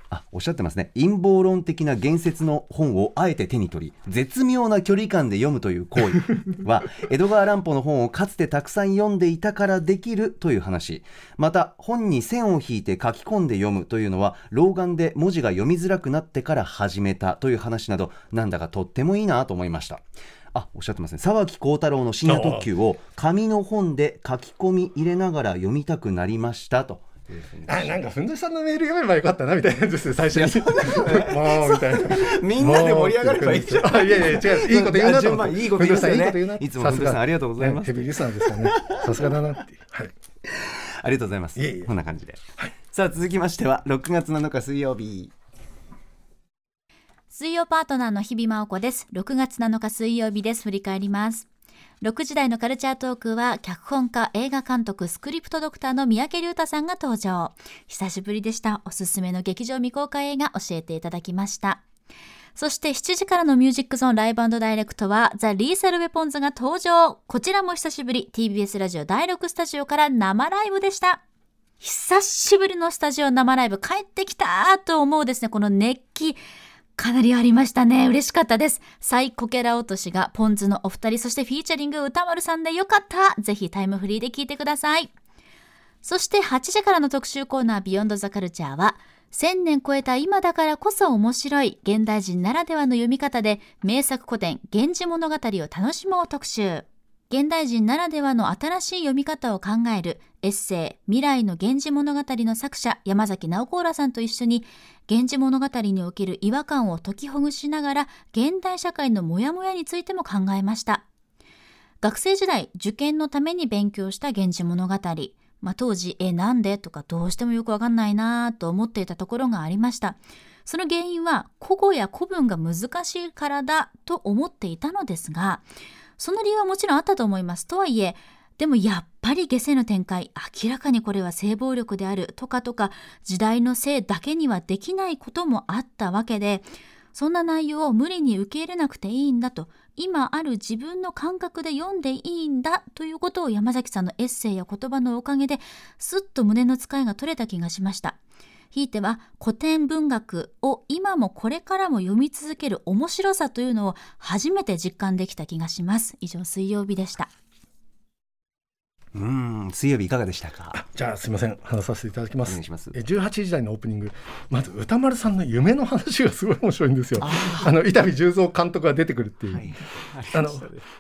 あおっしゃってますね。陰謀論的な言説の本をあえて手に取り絶妙な距離感で読むという行為は江戸川乱歩の本をかつてたくさん読んでいたからできるという話、また本に線を引いて書き込んで読むというのは老眼で文字が読みづらくなってから始めたという話など、なんだかとってもいいなと思いました。あおっしゃってますね、沢木耕太郎の深夜特急を紙の本で書き込み入れながら読みたくなりましたと。あなんかふんどしさんのメール読めばよかったなみたいなですね最初にもうみたいなみんなで盛り上がればいいじゃん、いやいや違ういいこと言うなと思って、いいこと言いますよね、いつもふんどしさんありがとうございます、ヘビーリスナーですよねさすがだなって、はい、ありがとうございます。いえいえこんな感じで、はい、さあ続きましてはろくがつなのか水曜日、水曜パートナーの日々真央子です。ろくがつなのか水曜日です。振り返ります。ろくじ台のカルチャートークは脚本家、映画監督、スクリプトドクターの三宅龍太さんが登場。久しぶりでした。おすすめの劇場未公開映画教えていただきました。そしてしちじからのミュージックゾーンライブ&ダイレクトはザ・リーサル・ウェポンズが登場。こちらも久しぶり、 ティービーエス ラジオだいろくスタジオから生ライブでした。久しぶりのスタジオ生ライブ、帰ってきたと思うですね。この熱気かなりありましたね。嬉しかったです。サイコケラ落としがポンズのお二人、そしてフィーチャリング歌丸さんでよかった。ぜひタイムフリーで聞いてください。そしてはちじからの特集コーナービヨンドザカルチャーはせんねん超えた今だからこそ面白い現代人ならではの読み方で名作古典源氏物語を楽しもう特集。現代人ならではの新しい読み方を考えるエッセイ未来の源氏物語の作者山崎直子さんと一緒に源氏物語における違和感を解きほぐしながら現代社会のモヤモヤについても考えました。学生時代受験のために勉強した源氏物語、まあ、当時えなんでとかどうしてもよくわかんないなと思っていたところがありました。その原因は古語や古文が難しいからだと思っていたのですが、その理由はもちろんあったと思います。とはいえでもやっぱり下世の展開、明らかにこれは性暴力であるとかとか、時代のせいだけにはできないこともあったわけで、そんな内容を無理に受け入れなくていいんだと、今ある自分の感覚で読んでいいんだということを山崎さんのエッセイや言葉のおかげですっと胸の使いが取れた気がしました。ひいては古典文学を今もこれからも読み続ける面白さというのを初めて実感できた気がします。以上、水曜日でした。うん、水曜日いかがでしたか。じゃあすいません、話させていただきます。お願いします。えじゅうはちじ台のオープニング、まず歌丸さんの夢の話がすごい面白いんですよ。あの伊丹十三監督が出てくるっていう、はい、あの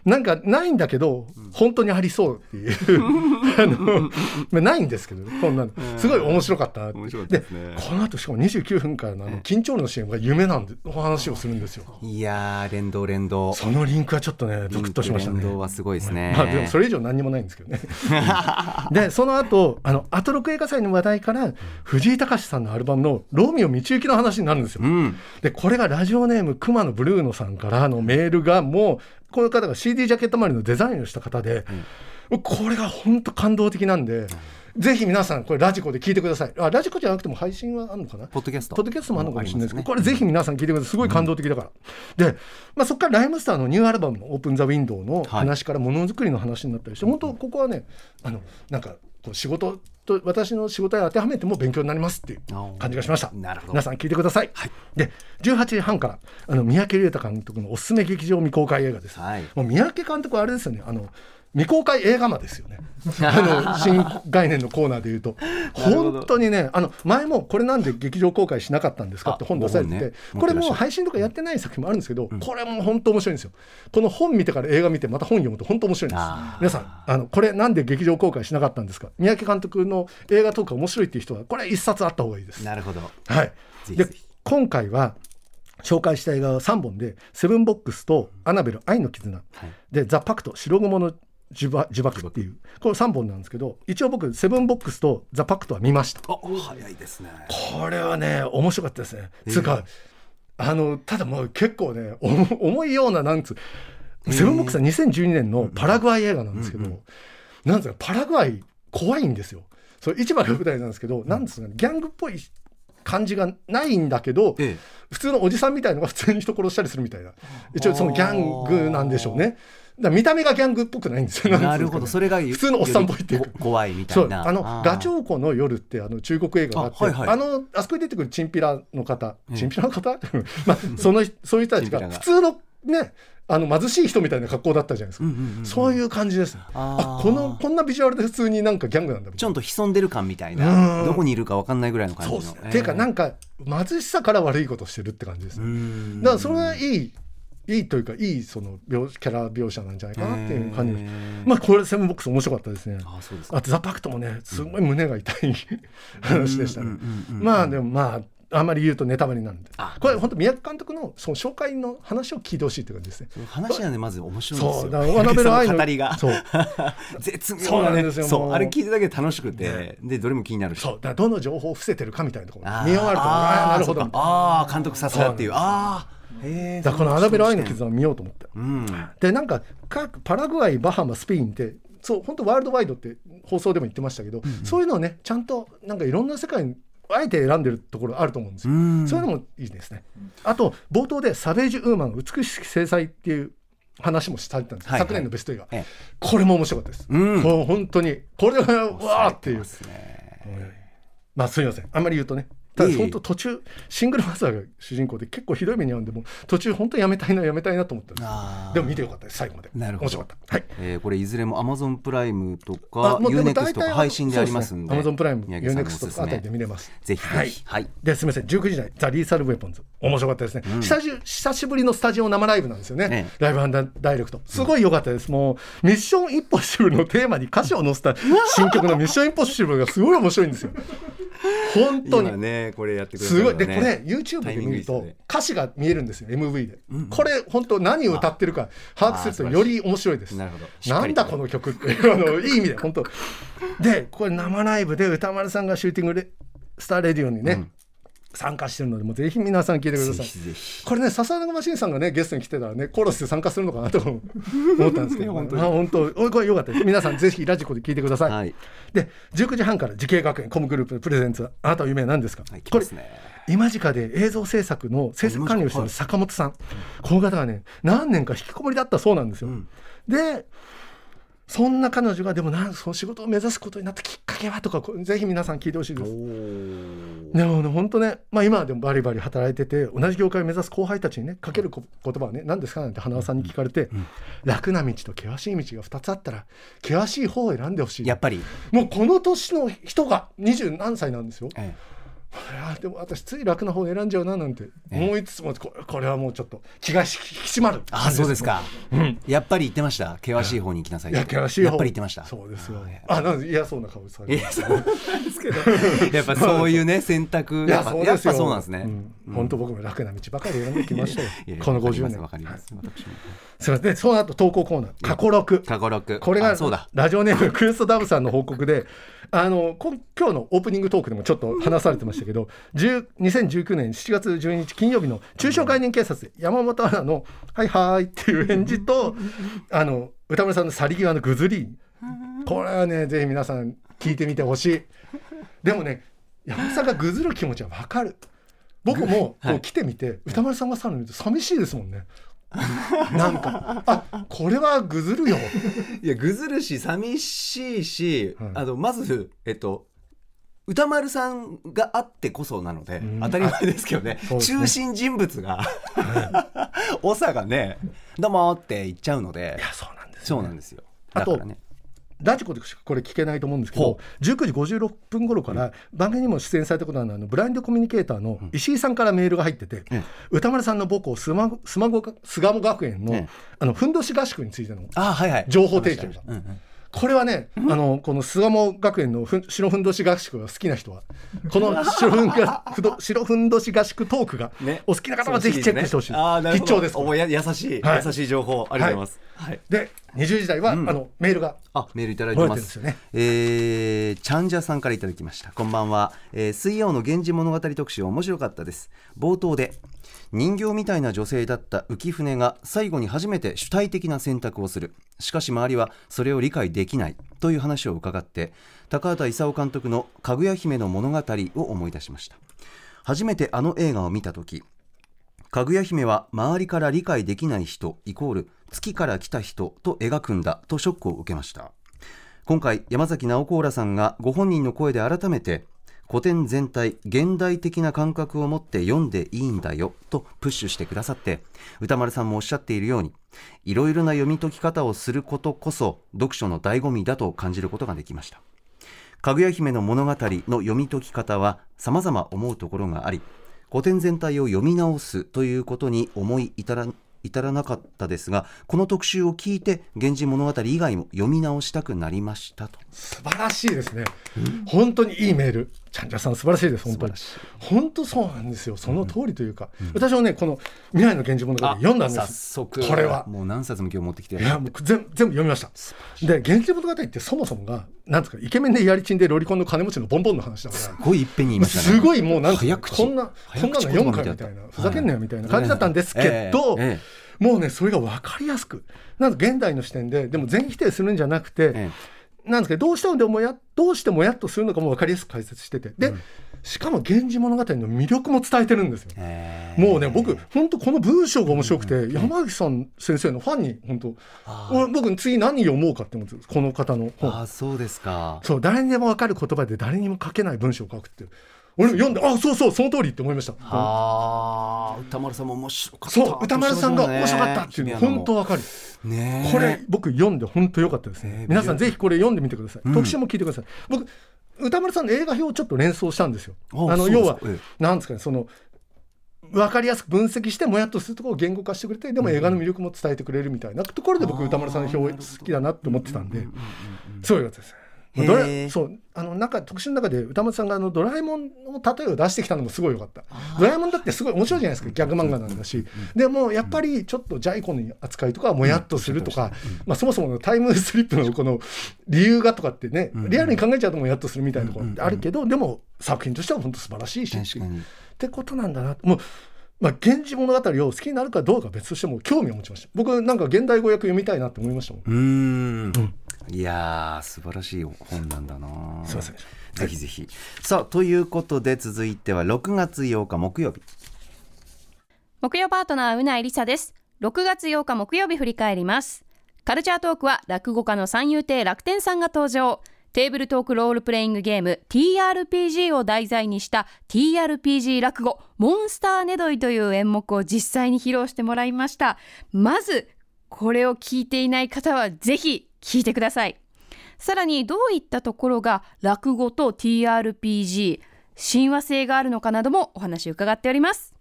なんかないんだけど、うん、本当にありそうっていうあの、まあ、ないんですけど、ね、こんなのすごい面白かったなって。面白かったですね。でこの後しかもにじゅうきゅうふんからのあの緊張の シーエム が夢なんでお話をするんですよ。いやー、連動連動、そのリンクはちょっとねゾクッとしましたね。連動はすごいですね、まあ、でもそれ以上何にもないんですけどねでその後あのアトロク映画祭の話題から藤井隆さんのアルバムのロミオ道行の話になるんですよ、うん、でこれがラジオネーム熊野ブルーノさんからのメールが、もうこの方が シーディー ジャケット周りのデザインをした方で、うん、これが本当感動的なんで、うんぜひ皆さんこれラジコで聞いてください。あ、ラジコじゃなくても配信はあるのかな、ポッドキャストポッドキャストもあるのかもしれないですけど、これぜひ皆さん聞いてください。すごい感動的だから、うんでまあ、そこからライムスターのニューアルバムのオープンザウィンドウの話からものづくりの話になったりして、はい、本当ここはね、あのなんかこう仕事と私の仕事に当てはめても勉強になりますっていう感じがしました。なるほど、皆さん聞いてください、はい、でじゅうはちじはんからあの三宅裕太監督のおすすめ劇場未公開映画です、はい、もう三宅監督はあれですよね、あの未公開映画まですよねあの新概念のコーナーでいうと本当にね、あの前もこれなんで劇場公開しなかったんですかって本出されてて、ね、これもう配信とかやってない作品もあるんですけど、うん、これも本当面白いんですよ。この本見てから映画見てまた本読むと本当面白いんです。皆さんあのこれなんで劇場公開しなかったんですか、三宅監督の映画トーク面白いっていう人はこれ一冊あった方がいいです。なるほど、はい、ぜひぜひ。で今回は紹介した映画はさんぼんで、セブンボックスとアナベル愛の絆、はい、でザ・パクト白雲の呪縛っていう、これさんぼんなんですけど、一応僕セブンボックスとザ・パクトは見ました。あ、早いですね。これはね面白かったですね、えー、つうかあのただもう結構ね重いようななんつ、えー、セブンボックスはにせんじゅうにねんのパラグアイ映画なんですけど、うんうん、なんつうかパラグアイ怖いんですよ。それ市場の舞台なんですけど、なんですかね、ギャングっぽい感じがないんだけど、ええ、普通のおじさんみたいのが普通に人殺したりするみたいな、一応そのギャングなんでしょうね。だ見た目がギャングっぽくないんですよ。なるほど、それが普通のおっさんっぽいっていう怖いみたいな。そう、あのあガチョウコの夜ってあの中国映画があって、 あ,、はいはい、あ, のあそこに出てくるチンピラの方、チンピラの方、まあ、そのそういう人たちが普通のねあの貧しい人みたいな格好だったじゃないですか、うんうんうんうん、そういう感じです。ああ、このこんなビジュアルで普通になんかギャングなんだみたいな、ちょっと潜んでる感みたいな、どこにいるか分かんないぐらいの感じの。そうです、えー、ていうかなんか貧しさから悪いことしてるって感じですね。うん、だからそれはいいいいというかいいその描キャラ描写なんじゃないかなっていう感じです。まあこれセブンボックス面白かったですね。 あ, あ, そうですか。あとザ・パクトもねすごい胸が痛い、うん、話でしたね。まあでもまああんまり言うとネタバレになるんで、これ本当三宅監督 の, その紹介の話を聞いてほしいという感じですね。話はねまず面白いんですよ。そうだから渡辺愛の語りがそう絶妙なね。そうなんですよ。そうあれ聞いただけで楽しくて、ね、でどれも気になるし、そうだどの情報を伏せてるかみたいなところ見終わると、ああなるほど、ああ監督さすがっていう、ああだからこのアナベル愛の絆を見ようと思って、うん、でなんかパラグアイバハマスペインってそう本当ワールドワイドって放送でも言ってましたけど、うんうん、そういうのをねちゃんとなんかいろんな世界にあえて選んでるところあると思うんですよ。うそういうのもいいですね。あと冒頭でサベージ・ウーマン美しき制裁っていう話もされてたんです、はいはい、昨年のベスト映画、ええ、これも面白かったです、うん、これ本当にこれがわーっていう、ね、まあすみませんあんまり言うとね、ただ本当途中シングルマザーが主人公で結構ひどい目に遭うんで、もう途中本当にやめたいなやめたいなと思ったんです。でも見てよかったです、最後まで。なるほど、面白かった、はい。えー、これいずれも Amazon プライムとか ユーネクスト とか配信でありますんで、 Amazon プライム ユーネクスト とかあたりで見れます。ぜひぜひ、はいはい、ですみませんじゅうくじ台ザ・リーサル・ウェポンズ面白かったですね、うん、久, し久しぶりのスタジオ生ライブなんですよ ね, ねライブダイレクトすごい良かったです、うん、もうミッションインポッシブルのテーマに歌詞を載せた新曲のミッションインポッシブルがすごい面白いんですよ本当に今ねねこれやってくれたのね、すごい。でこれ YouTube で見ると歌詞が見えるんですよ エムブイ で、うんうん、これ本当何を歌ってるか把握するとより面白いです。なるほど。なんだこの曲っていうあのいい意味で本当でこれ生ライブで歌丸さんがシューティングレスターレディオにね、うん、参加してるのでもうぜひ皆さん聞いてください。ぜひぜひこれね笹中マシンさんがねゲストに来てたらねコーラスで参加するのかなと思ったんですけど、ね、本当にこれ良かったです。皆さんぜひラジコで聞いてください、はい、でじゅうくじはんから慈恵学園コムグループプレゼンツあなたは夢は何ですか、はい、これ今近で映像制作の制作管理をしている坂本さん、はい、この方がね何年か引きこもりだったそうなんですよ、うん、でそんな彼女がでもなんその仕事を目指すことになったきっかけはとかぜひ皆さん聞いてほしいです。でもね本当ね、まあ、今でもバリバリ働いてて同じ業界を目指す後輩たちにねかけるこ言葉はね何ですかなんて花輪さんに聞かれて、うん、楽な道と険しい道がふたつあったら険しい方を選んでほしい。やっぱりもうこの年の人がにじゅう何歳なんですよ、ええでも私つい楽な方を選んじゃうななんて思いつつも、ええ、こ, これはもうちょっと気が引き締まる。あ、そうですか、うん、やっぱり言ってました。険しい方に行きなさい。いや険しい方やっぱり言ってました。そうですよ。あなんで嫌そうな顔されてそうなんですけどやっぱそういうね選択やっぱやっぱそうなんですね、うんうん、本当僕も楽な道ばかり選んできましたよこのごじゅうねん。わかりますわかります、はい、私もすいません。その後投稿コーナー過去ろく過去ろくこれがラジオネームクルストダブさんの報告であの今日のオープニングトークでもちょっと話されてましたけどにせんじゅうきゅうねんしちがつじゅうににち金曜日の中小概念警察で山本アナのはいはいっていう返事とあの歌丸さんの去り際のぐずりこれはねぜひ皆さん聞いてみてほしい。でもね山本さんがぐずる気持ちは分かる。僕もこう来てみて、はい、歌丸さんが去るの見ると寂しいですもんねなんかあこれはぐずるよいやぐずるし寂しいし、はい、あのまずえっと歌丸さんがあってこそなので、うん、当たり前ですけど ね, ね中心人物が長がねどうもって言っちゃうので。いやそうなんですよ、ね、そうなんですよ。だからねラジコでしかこれ聞けないと思うんですけどじゅうくじごじゅうろっぷん頃から番組にも出演されたことのあるブラインドコミュニケーターの石井さんからメールが入ってて、うん、歌丸さんの母校スマゴ菅野学園 の,、うん、あのふんどし合宿についての情報提供がこれはね、うん、あのこの巣鴨学園のふ白ふんどし合宿が好きな人はこの白ふんがふど白ふんどし合宿トークがお好きな方はぜひチェックしてほしい、ね、あ必聴です。おや優しい、はい、優しい情報ありがとうございます、はいはい、でにじゅうじ台は、うん、あのメールがあメールいただいてます。えー、チャンジャさんからいただきました。こんばんは、えー、水曜の源氏物語特集面白かったです。冒頭で人形みたいな女性だった浮舟が最後に初めて主体的な選択をする。しかし周りはそれを理解できないという話を伺って高畑勲監督のかぐや姫の物語を思い出しました。初めてあの映画を見た時かぐや姫は周りから理解できない人イコール月から来た人と描くんだとショックを受けました。今回山崎直子らさんがご本人の声で改めて古典全体現代的な感覚を持って読んでいいんだよとプッシュしてくださって歌丸さんもおっしゃっているようにいろいろな読み解き方をすることこそ読書の醍醐味だと感じることができました。かぐや姫の物語の読み解き方は様々思うところがあり古典全体を読み直すということに思い至ら、至らなかったですがこの特集を聞いて源氏物語以外も読み直したくなりましたと。素晴らしいですね、うん、本当にいいメールちゃんちゃんさん素晴らしいです。本当に本当そうなんですよ。その通りというか、うん、私はねこの未来の源氏物語読んだんです。早速これはもう何冊も今日持ってきていやもう 全, 全部読みました。で源氏物語ってそもそもがなんですかイケメンでやりちんでロリコンの金持ちのボンボンの話だからすごいいっぺんに言いましたね。すごいもうなんかこんなこんなのよんかいみたいなふざけんなよみたいな感じだったんですけど、はいえーえー、もうねそれが分かりやすくなんか現代の視点ででも全否定するんじゃなくて、えー、なんですけどどうしてもやどうしてもやっとするのかも分かりやすく解説しててで、うん、しかも源氏物語の魅力も伝えてるんですよ、えー、もうね僕本当この文章が面白くて、うん、山口さん先生のファンに本当俺僕次何読もうかって思ってこの方の本。あそうですか。そう誰にでも分かる言葉で誰にも書けない文章を書くって俺も読んであそうそうその通りって思いました。あ歌丸さんも面白かった。そう歌丸さんが面白かったっていうの本当わかる、ね、これ僕読んで本当良かったですね。皆さんぜひこれ読んでみてください、うん、特集も聞いてください。僕歌丸さんの映画表をちょっと連想したんですよ。あの要はなんですかねその分かりやすく分析してもやっとするところを言語化してくれてでも映画の魅力も伝えてくれるみたいなところで僕歌丸さんの表好きだなって思ってたんでそういうことです。そうあの中特集の中で歌松さんがあのドラえもんの例えを出してきたのもすごい良かった。ドラえもんだってすごい面白いじゃないですか、ギャグ漫画なんだし、うんうん、でもやっぱりちょっとジャイコの扱いとかもやっとするとか、うんうんまあ、そもそものタイムスリップのこの理由がとかってね、うん、リアルに考えちゃうともやっとするみたいなところってあるけど、うんうんうん、でも作品としては本当素晴らしいしってことなんだな。もうまあ、源氏物語を好きになるかどうか別としても興味を持ちました。僕なんか現代語訳読みたいなって思いましたもん。うーん、うん、いやー素晴らしい本なんだな。すいません、ぜひぜひ、はい、さあということで続いてはろくがつようか木曜日、木曜パートナーうないりさです。ろくがつようか木曜日振り返ります。カルチャートークは落語家の三遊亭楽天さんが登場。テーブルトークロールプレイングゲーム ティーアールピージー を題材にした ティーアールピージー 落語モンスターねどいという演目を実際に披露してもらいました。まずこれを聞いていない方はぜひ聞いてください。さらにどういったところが落語と ティーアールピージー 親和性があるのかなどもお話を伺っております。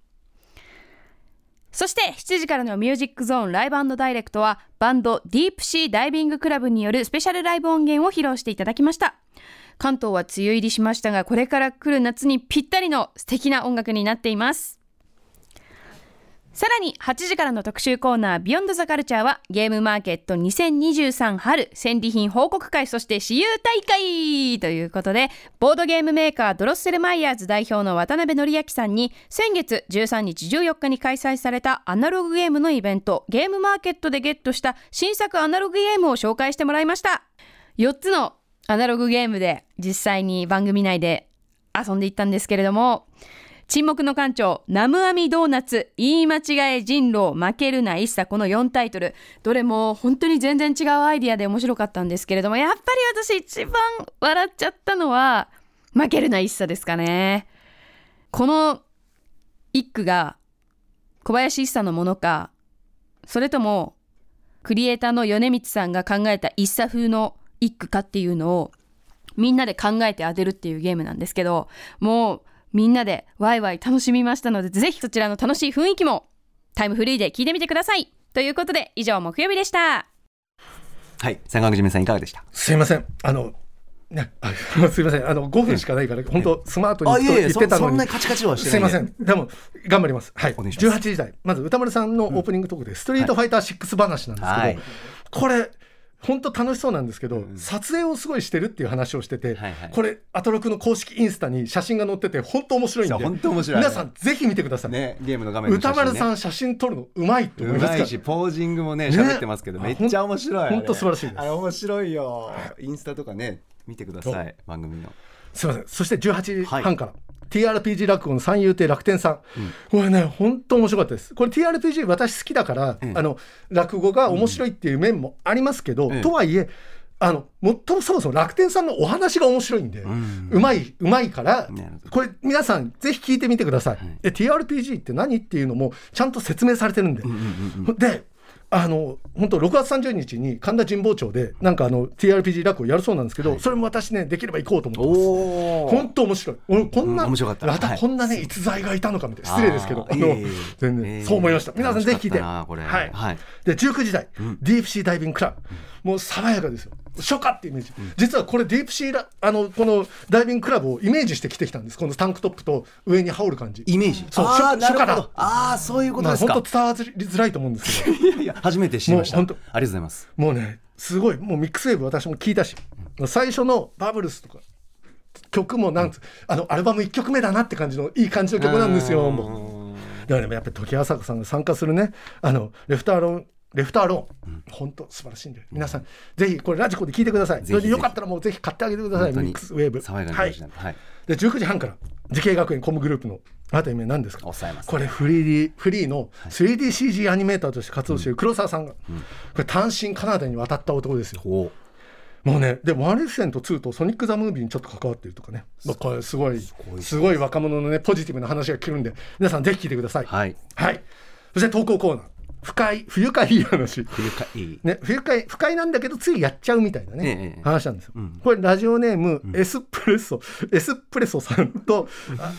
そしてしちじからのミュージックゾーンライブ&ダイレクトはバンドディープシーダイビングクラブによるスペシャルライブ音源を披露していただきました。関東は梅雨入りしましたが、これから来る夏にぴったりの素敵な音楽になっています。さらにはちじからの特集コーナービヨンドザカルチャーはゲームマーケットにせんにじゅうさん春戦利品報告会、そして私有大会ということで、ボードゲームメーカードロッセルマイヤーズ代表の渡辺則明さんに先月じゅうさんにちじゅうよっかに開催されたアナログゲームのイベントゲームマーケットでゲットした新作アナログゲームを紹介してもらいました。よっつのアナログゲームで実際に番組内で遊んでいったんですけれども、沈黙の艦長、ナムアミドーナツ、言い間違え人狼、負けるな一茶、このよんタイトルどれも本当に全然違うアイディアで面白かったんですけれども、やっぱり私一番笑っちゃったのは負けるな一茶ですかね。この一句が小林一茶のものか、それともクリエイターの米光さんが考えた一茶風の一句かっていうのをみんなで考えて当てるっていうゲームなんですけど、もうみんなでワイワイ楽しみましたので、ぜひそちらの楽しい雰囲気もタイムフリーで聞いてみてください。ということで以上木曜日でした。はい、坂口さんいかがでした。すいませんあのね、あすいませんあのごふんしかないから、うん、本当スマートにずっと言ってたのに、いやいや そ, そんなカチカチはしてない、ね、すいませんでも頑張ります。はい、ますじゅうはちじ台まず歌丸さんのオープニングトークで、うん、ストリートファイターシックス話なんですけど、はい、これ本当楽しそうなんですけど、うん、撮影をすごいしてるっていう話をしてて、はいはい、これアトロクの公式インスタに写真が載ってて本当面白いんで、本当面白い、皆さんぜひ見てください、ね、ゲームの画面の写真、ね、歌丸さん写真撮るのうまいと思いますから、うまいしポージングもね喋ってますけど、ね、めっちゃ面白い、本当素晴らしいです。あれ面白いよ、インスタとかね見てください番組の。すみません、そしてじゅうはちじはんから、はい、ティーアールピージー 落語の三遊亭楽天さん、うん、これね本当面白かったです。これ ティーアールピージー 私好きだから、うん、あの落語が面白いっていう面もありますけど、うん、とはいえあの最もそもそも楽天さんのお話が面白いんで、うん、うまいうまいから、うん、これ皆さんぜひ聞いてみてください、うん、で ティーアールピージー って何っていうのもちゃんと説明されてるんで、うんうんうん、であの本当ろくがつさんじゅうにちに神田神保町でなんかあの ティーアールピージー 落語やるそうなんですけど、はい、それも私ねできれば行こうと思ってます。本当面白い、俺こんな、うん、面白かった、またこんなね、はい、逸材がいたのかみたいな、失礼ですけどあの、えー全然えー、そう思いました。皆さんぜひ聞いて、はいはい、でじゅうくじ台、うん、ディープシーダイビングクラブ、もう爽やかですよ、初夏ってイメージ、うん、実はこれディープシーラあのこのダイビングクラブをイメージして着てきたんです。このタンクトップと上に羽織る感じイメージ、そう、あー初夏だ、あーそういうことですか、本当伝わりづらいと思うんですけどいやいや初めて知りました、ありがとうございます。もうねすごい、もうミックスウェーブ私も聞いたし、最初のバブルスとか曲もなんつ、うん、あのアルバムいっきょくめだなって感じのいい感じの曲なんですよ。もうだから、ね、やっぱり時朝子さんが参加するねあのレフトアローンレフトアローン、うん、本当素晴らしいんで、うん、皆さんぜひこれラジコで聞いてください。それでよかったらもうぜひ買ってあげてください、ミックスウェーブ、はいはい、でじゅうくじはんから慈恵学園コムグループのあなたの夢何ですか、抑えます、ね、これフリー、フリーの スリーディーシージー アニメーターとして活動している黒沢さんが、うんうん、これ単身カナダに渡った男ですよ、うん、もうねでマレフィセントツーとソニック・ザ・ムービーにちょっと関わっているとかね、まあ、これすごいすごい、すごい若者のねポジティブな話が聞けるんで皆さんぜひ聞いてください、はい、はい、そして投稿コーナー深い不愉快いい話、不愉快いい、ね、不愉快不快なんだけどついやっちゃうみたいなね、ええ、話なんですよ、うん、これラジオネームエスプレッソ、うん、エスプレッソさんと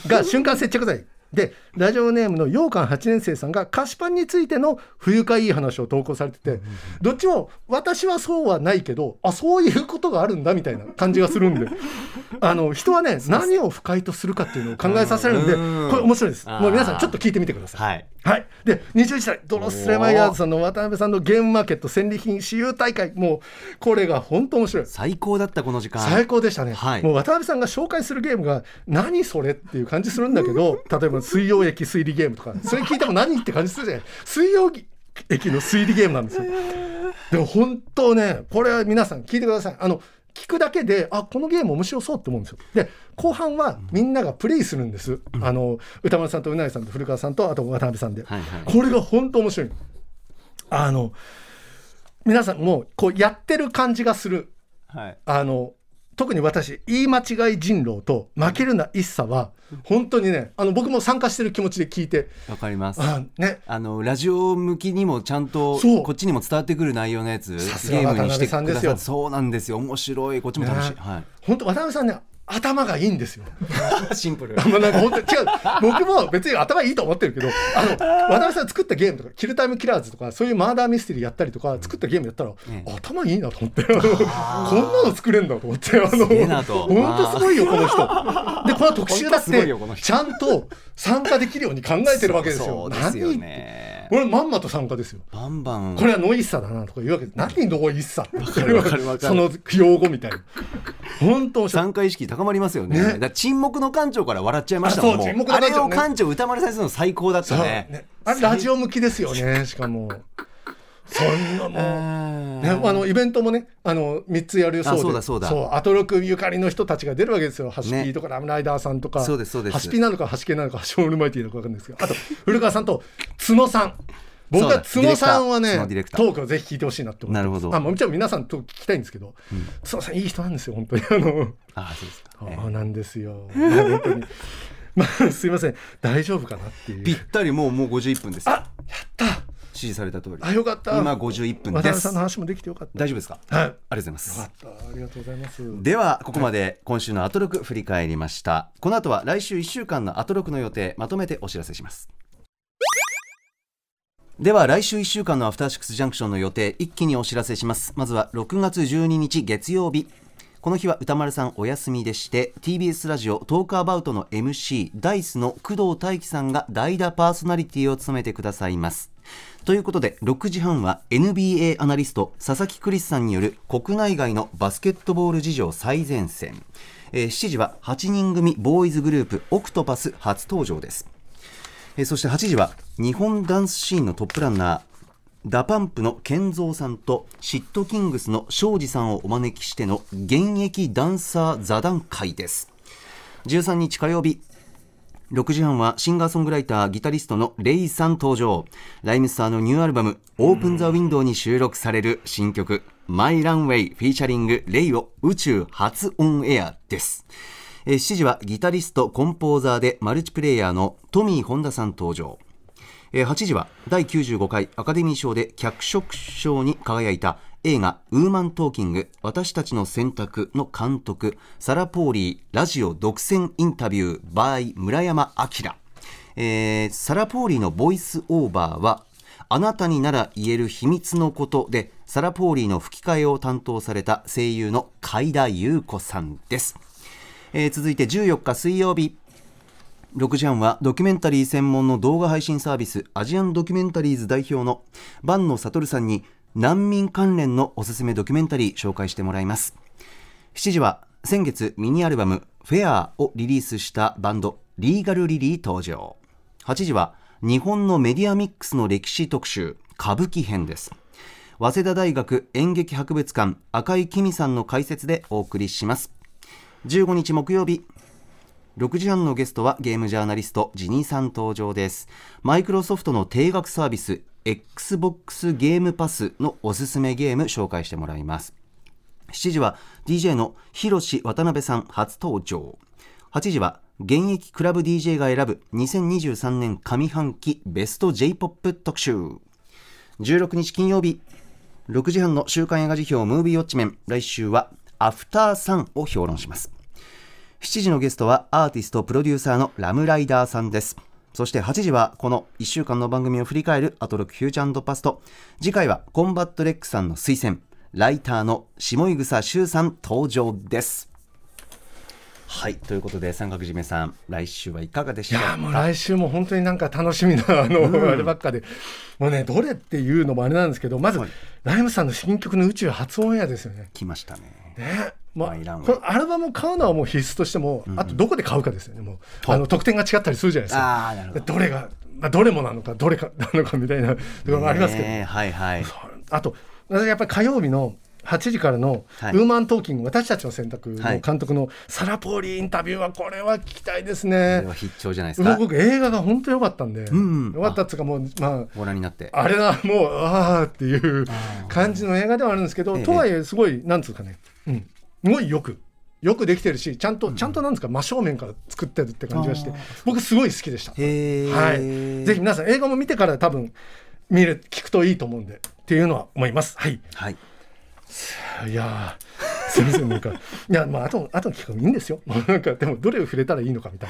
が瞬間接着剤でラジオネームの羊羹はちねん生さんが菓子パンについての不愉快いい話を投稿されてて、どっちも私はそうはないけど、あ、そういうことがあるんだみたいな感じがするんであの人はね、何を不快とするかっていうのを考えさせられるんで、これ面白いです。もう皆さんちょっと聞いてみてください。はい、はい、でにじゅういち代ドロスレマイヤーズさんの渡辺さんのゲームマーケット戦利品私有大会、もうこれが本当面白い。最高だった、この時間最高でしたね、はい、もう渡辺さんが紹介するゲームが何それっていう感じするんだけど例えば水溶液推理ゲームとか、それ聞いても何って感じするじゃない。水溶液の推理ゲームなんですよ。でも本当ね、これは皆さん聞いてください。あの聞くだけで、あ、このゲーム面白そうって思うんですよ。で後半はみんながプレイするんです、うん、あの歌丸さんとうなぎさんと古川さんとあと渡辺さんで、はいはい、これが本当面白い。あの皆さんもうこうやってる感じがする、はい、あの特に私、言い間違い人狼と負けるな一茶は本当にね、あの僕も参加してる気持ちで聞いてわかります。あ、ね、あのラジオ向きにもちゃんとこっちにも伝わってくる内容のやつゲームにしてくださって、そうなんですよ、面白い、こっちも楽しい、ね、はい、本当渡辺さんね、頭がいいんですよシンプルなんか本当違う、僕も別に頭いいと思ってるけど、あの渡辺さん作ったゲームとかキルタイムキラーズとかそういうマーダーミステリーやったりとか作ったゲームやったら、ね、頭いいなと思ってこんなの作れんだと思って、あの本当すごいよこの人で、この特集だってちゃんと参加できるように考えてるわけですよ。そうですよね、俺まんまと参加ですよ。バンバンこれはノイッサだなとか言うわけです。何ノイッサってその用語みたいな本当参加意識高まりますよ ね, ねだ沈黙の館長から笑っちゃいましたもん。あ、そう、沈黙の館長、ね、あれを館長歌丸さんするの最高だったね。ね、あれラジオ向きですよね。しかもそんなもん、ね、あのイベントもね、あのみっつやるそうで、あ、そうだそうだ、そうアトロクゆかりの人たちが出るわけですよ。ハシピとかラムライダーさんとか、そうですそうです、ハシピなのかハシケなのかハシオールマイティなのか分かんないですけど、あと古川さんと角さん、僕は角さんはねトークをぜひ聞いてほしいなって思ってます。なるほど。あ、もちろん皆さんと聞きたいんですけど、うん、角さんいい人なんですよ本当に。あのあ、そうですか、ね、そうなんですよ本当にまあすいません、大丈夫かなっていう、ぴったりもうもうごじゅういっぷんです。あ、やった指示された通り。あ、よかった。今ごじゅういっぷんです。渡辺さんの話もできてよかった。大丈夫ですか。はい、ありがとうございます。よかった、ありがとうございます。ではここまで今週のアトロク振り返りました、はい、この後は来週いっしゅうかんのアトロクの予定まとめてお知らせします。では来週いっしゅうかんのアフターシックスジャンクションの予定、一気にお知らせします。まずはろくがつじゅうににち月曜日、この日は歌丸さんお休みでして、 ティービーエス ラジオトークアバウトの エムシー ダイスの工藤大輝さんが代打パーソナリティを務めてくださいます。ということでろくじはんは エヌビーエー アナリスト佐々木クリスさんによる国内外のバスケットボール事情最前線、えー、しちじははちにん組ボーイズグループオクトパス初登場です。そしてはちじは日本ダンスシーンのトップランナーダパンプのケンゾーさんとシットキングスの庄司さんをお招きしての現役ダンサー座談会です。じゅうさんにち火曜日、ろくじはんはシンガーソングライターギタリストのレイさん登場。ライムスターのニューアルバムオープンザウィンドウに収録される新曲マイランウェイフィーチャリングレイを宇宙初オンエアです。しちじはギタリストコンポーザーでマルチプレイヤーのトミー・ホンダさん登場。はちじはだいきゅうじゅうごかいアカデミー賞で脚色賞に輝いた映画ウーマントーキング私たちの選択の監督サラ・ポーリーラジオ独占インタビュー by 村山明、えー、サラ・ポーリーのボイスオーバーはあなたになら言える秘密のことでサラ・ポーリーの吹き替えを担当された声優の海田裕子さんです。えー、続いてじゅうよっか水曜日、ろくじはんはドキュメンタリー専門の動画配信サービスアジアンドキュメンタリーズ代表の坂野悟さんに難民関連のおすすめドキュメンタリー紹介してもらいます。しちじは先月ミニアルバムフェアをリリースしたバンドリーガルリリー登場。はちじは日本のメディアミックスの歴史特集歌舞伎編です。早稲田大学演劇博物館赤井紀美さんの解説でお送りします。じゅうごにち木曜日、ろくじはんのゲストはゲームジャーナリストジニーさん登場です。マイクロソフトの定額サービス エックスボックス ゲームパスのおすすめゲーム紹介してもらいます。しちじは ディージェー の広志渡辺さん初登場。はちじは現役クラブ ディージェー が選ぶにせんにじゅうさんねん上半期ベスト J-ポップ 特集。じゅうろくにち金曜日、ろくじはんの週刊映画辞表ムービーウォッチメン、来週はアフターさんを評論します。しちじのゲストはアーティストプロデューサーのラムライダーさんです。そしてはちじはこのいっしゅうかんの番組を振り返るアトロックフューチャー&パスト。次回はコンバットレックさんの推薦、ライターの下井草修さん登場です。はい、ということで三角締めさん、来週はいかがでしたか？いや、もう来週も本当になんか楽しみなあの、うん、あればっかで、もうね、どれっていうのもあれなんですけど、まず、はい、ライムさんの新曲の宇宙初オンエアですよね。来ましたね。ね、まあ、これアルバムを買うのはもう必須としても、うんうん、あとどこで買うかですよね。もうあの特典が違ったりするじゃないですか。あ、なるほど。どれが、まあ、どれもなのかどれかなのかみたいなところもありますけど、ね、はいはい、あとやっぱり火曜日のはちじからのウーマントーキング、はい、私たちの選択の監督のサラポーリーインタビューは、これは聞きたいですね。これは必聴じゃないですか。僕映画が本当に良かったんで、うん、良かったっていうか、もう、まあ、ご覧になってあれだ、もうああっていう感じの映画ではあるんですけど、とはいえすごいなんつうかね、うん、すごいよくよくできてるし、ちゃんとちゃんとなんですか、真正面から作ってるって感じがして、僕すごい好きでした。へ、はい、ぜひ皆さん映画も見てから多分見る聞くといいと思うんでっていうのは思います。はい。はい。いやー、すみません、なんかいや、まあ、あとあとの企画もいいんですよ。なんかでもどれを触れたらいいのかみたい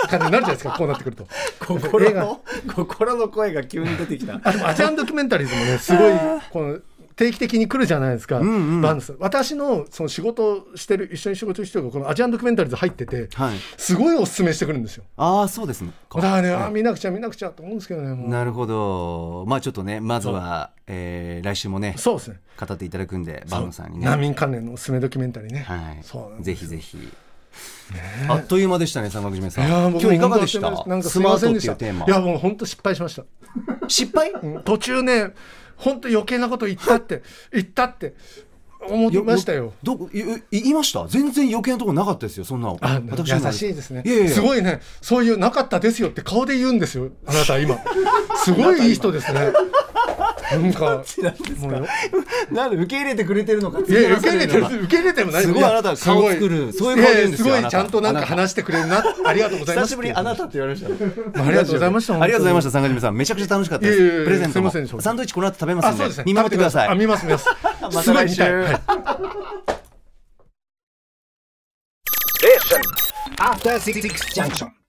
な感じになるじゃないですか。こうなってくると心の心の声が急に出てきた。あ、でもアジアンドキュメンタリーズもね、すごいこの定期的に来るじゃないですか、うんうん、バンス私 の, その仕事してる一緒に仕事してる人がこのアジアンドキュメンタリーズ入ってて、はい、すごいおすすめしてくるんですよ。あ、そうですね。だからね、はい、あ、見なくちゃ見なくちゃと思うんですけどね。もうなるほど。まあちょっとね、まずは、えー、来週も ね, そうですね語っていただくんで、バンさんにね、難民関連のおすすめドキュメンタリーね、はい、そうぜひぜひ、ね、あっという間でしたね。三角締めさん、いや今日いかがでした？なんかすいませんでした。スマートっていうテーマ、いやもう本当失敗しました。失敗、うん、途中ね本当余計なこと言ったって言ったって思いましたよ。どこ言いました？全然余計なところなかったですよ。そんなあ、私優しいですね。いやいや、すごいね、そういうなかったですよって顔で言うんですよ、あなた今。すごいいい人ですね。なんかなんで受け入れてくれてるのか。いや、受け入れてる受け入れてもない。すごいあなた顔作る、そういう顔言うんですよ。すごいちゃんとなんか話してくれるな、ありがとうございます。久しぶりにあなたって言われました。ありがとうございました。ありがとうございました。三角締めさん、めちゃくちゃ楽しかったです。いやいやいや、プレゼントもサンドイッチこの後食べますん で, です、ね、見守ってください。あ、見ます見ます。また来週。After シックスジャンクション。